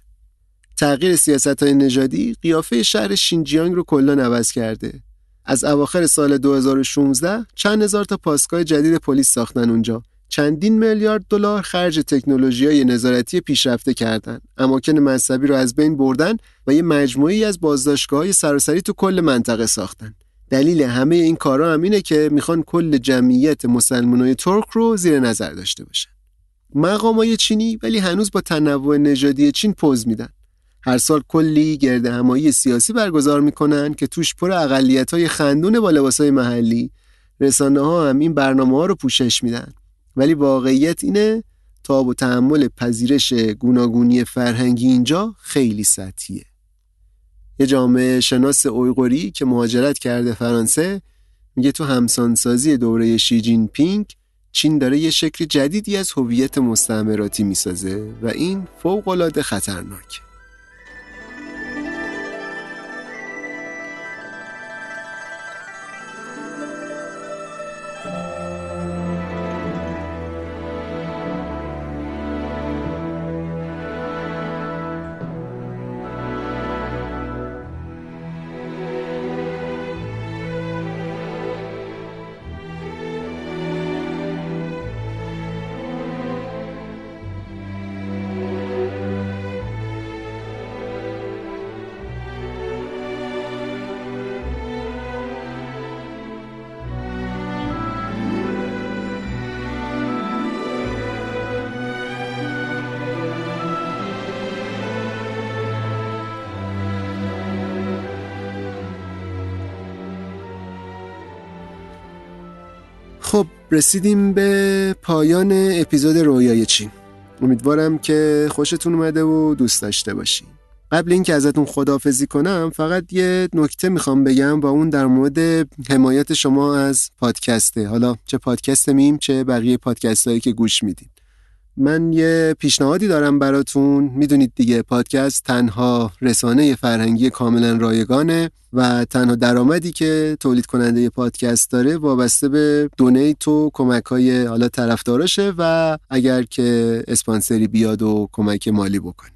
تغییر سیاست‌های نژادی قیافه شهر شینجیانگ رو کلاً عوض کرده. از اواخر سال دو هزار و شانزده چند هزار تا پاسگاه جدید پلیس ساختن اونجا. چندین میلیارد دلار خرج تکنولوژی‌های نظارتی پیشرفته کردن. اماکن مذهبی رو از بین بردن و یه مجموعه‌ای از بازداشتگاه‌های سراسری تو کل منطقه ساختن. دلیل همه این کارا هم اینه که میخوان کل جمعیت مسلمانای ترک رو زیر نظر داشته باشن. مقامای چینی ولی هنوز با تنوع نژادی چین پوز میدن. هر سال کلی گرد همایی سیاسی برگزار میکنن که توش پر اقلیت‌های خندون با لباسای محلی. رسانه‌ها هم این برنامه‌ها رو پوشش میدن. ولی واقعیت اینه تاب و تحمل پذیرش گوناگونی فرهنگی اینجا خیلی سطحیه. یه جامعه شناس اویغوری که مهاجرت کرده فرانسه میگه تو همسانسازی دوره شی جین پینگ چین داره یه شکل جدیدی از هویت مستعمراتی میسازه و این فوق‌العاده خطرناکه. خب رسیدیم به پایان اپیزود رویای چین. امیدوارم که خوشتون اومده و دوست داشته باشین. قبل اینکه ازتون خداحافظی کنم فقط یه نکته میخوام بگم و اون در مورد حمایت شما از پادکسته. حالا چه پادکست میم چه بقیه پادکست هایی که گوش میدین. من یه پیشنهادی دارم براتون. میدونید دیگه پادکست تنها رسانه فرهنگی کاملا رایگانه و تنها درآمدی که تولید کننده پادکست داره وابسته به دونیت و کمک‌های حالا طرفداراشه و اگر که اسپانسری بیاد و کمک مالی بکنه.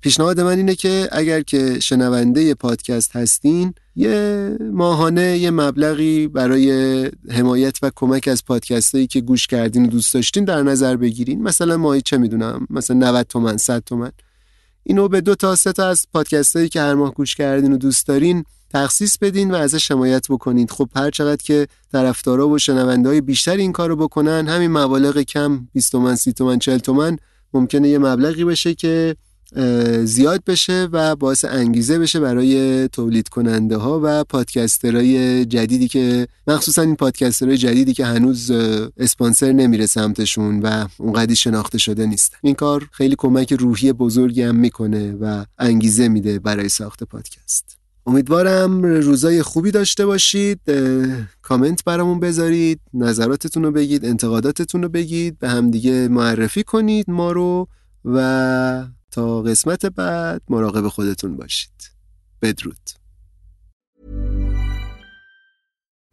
پیشنهاد من اینه که اگر که شنونده پادکست هستین یه ماهانه یه مبلغی برای حمایت و کمک از پادکستایی که گوش کردین و دوست داشتین در نظر بگیرین. مثلا ماهی چه میدونم مثلا نود تومن صد تومن. اینو به دو تا سه تا از پادکستایی که هر ماه گوش کردین و دوست دارین تخصیص بدین و ازش حمایت بکنید. خب هر چقدر که طرفدارا و شنونده‌های بیشتر این کارو بکنن همین مبالغ کم بیست تومن سی تومن چهل تومن ممکنه یه مبلغی بشه که زیاد بشه و باعث انگیزه بشه برای تولید کننده ها و پادکسترهای جدیدی که مخصوصا این پادکسترهای جدیدی که هنوز اسپانسر نمیره سمتشون و اونقدی شناخته شده نیستن. این کار خیلی کمک روحی بزرگی هم میکنه و انگیزه میده برای ساخت پادکست. امیدوارم روزای خوبی داشته باشید. کامنت برامون بذارید، نظراتتون رو بگید، انتقاداتتون رو بگید، به همدیگه معرفی کنید ما رو و تا قسمت بعد مراقب خودتون باشید. بدرود.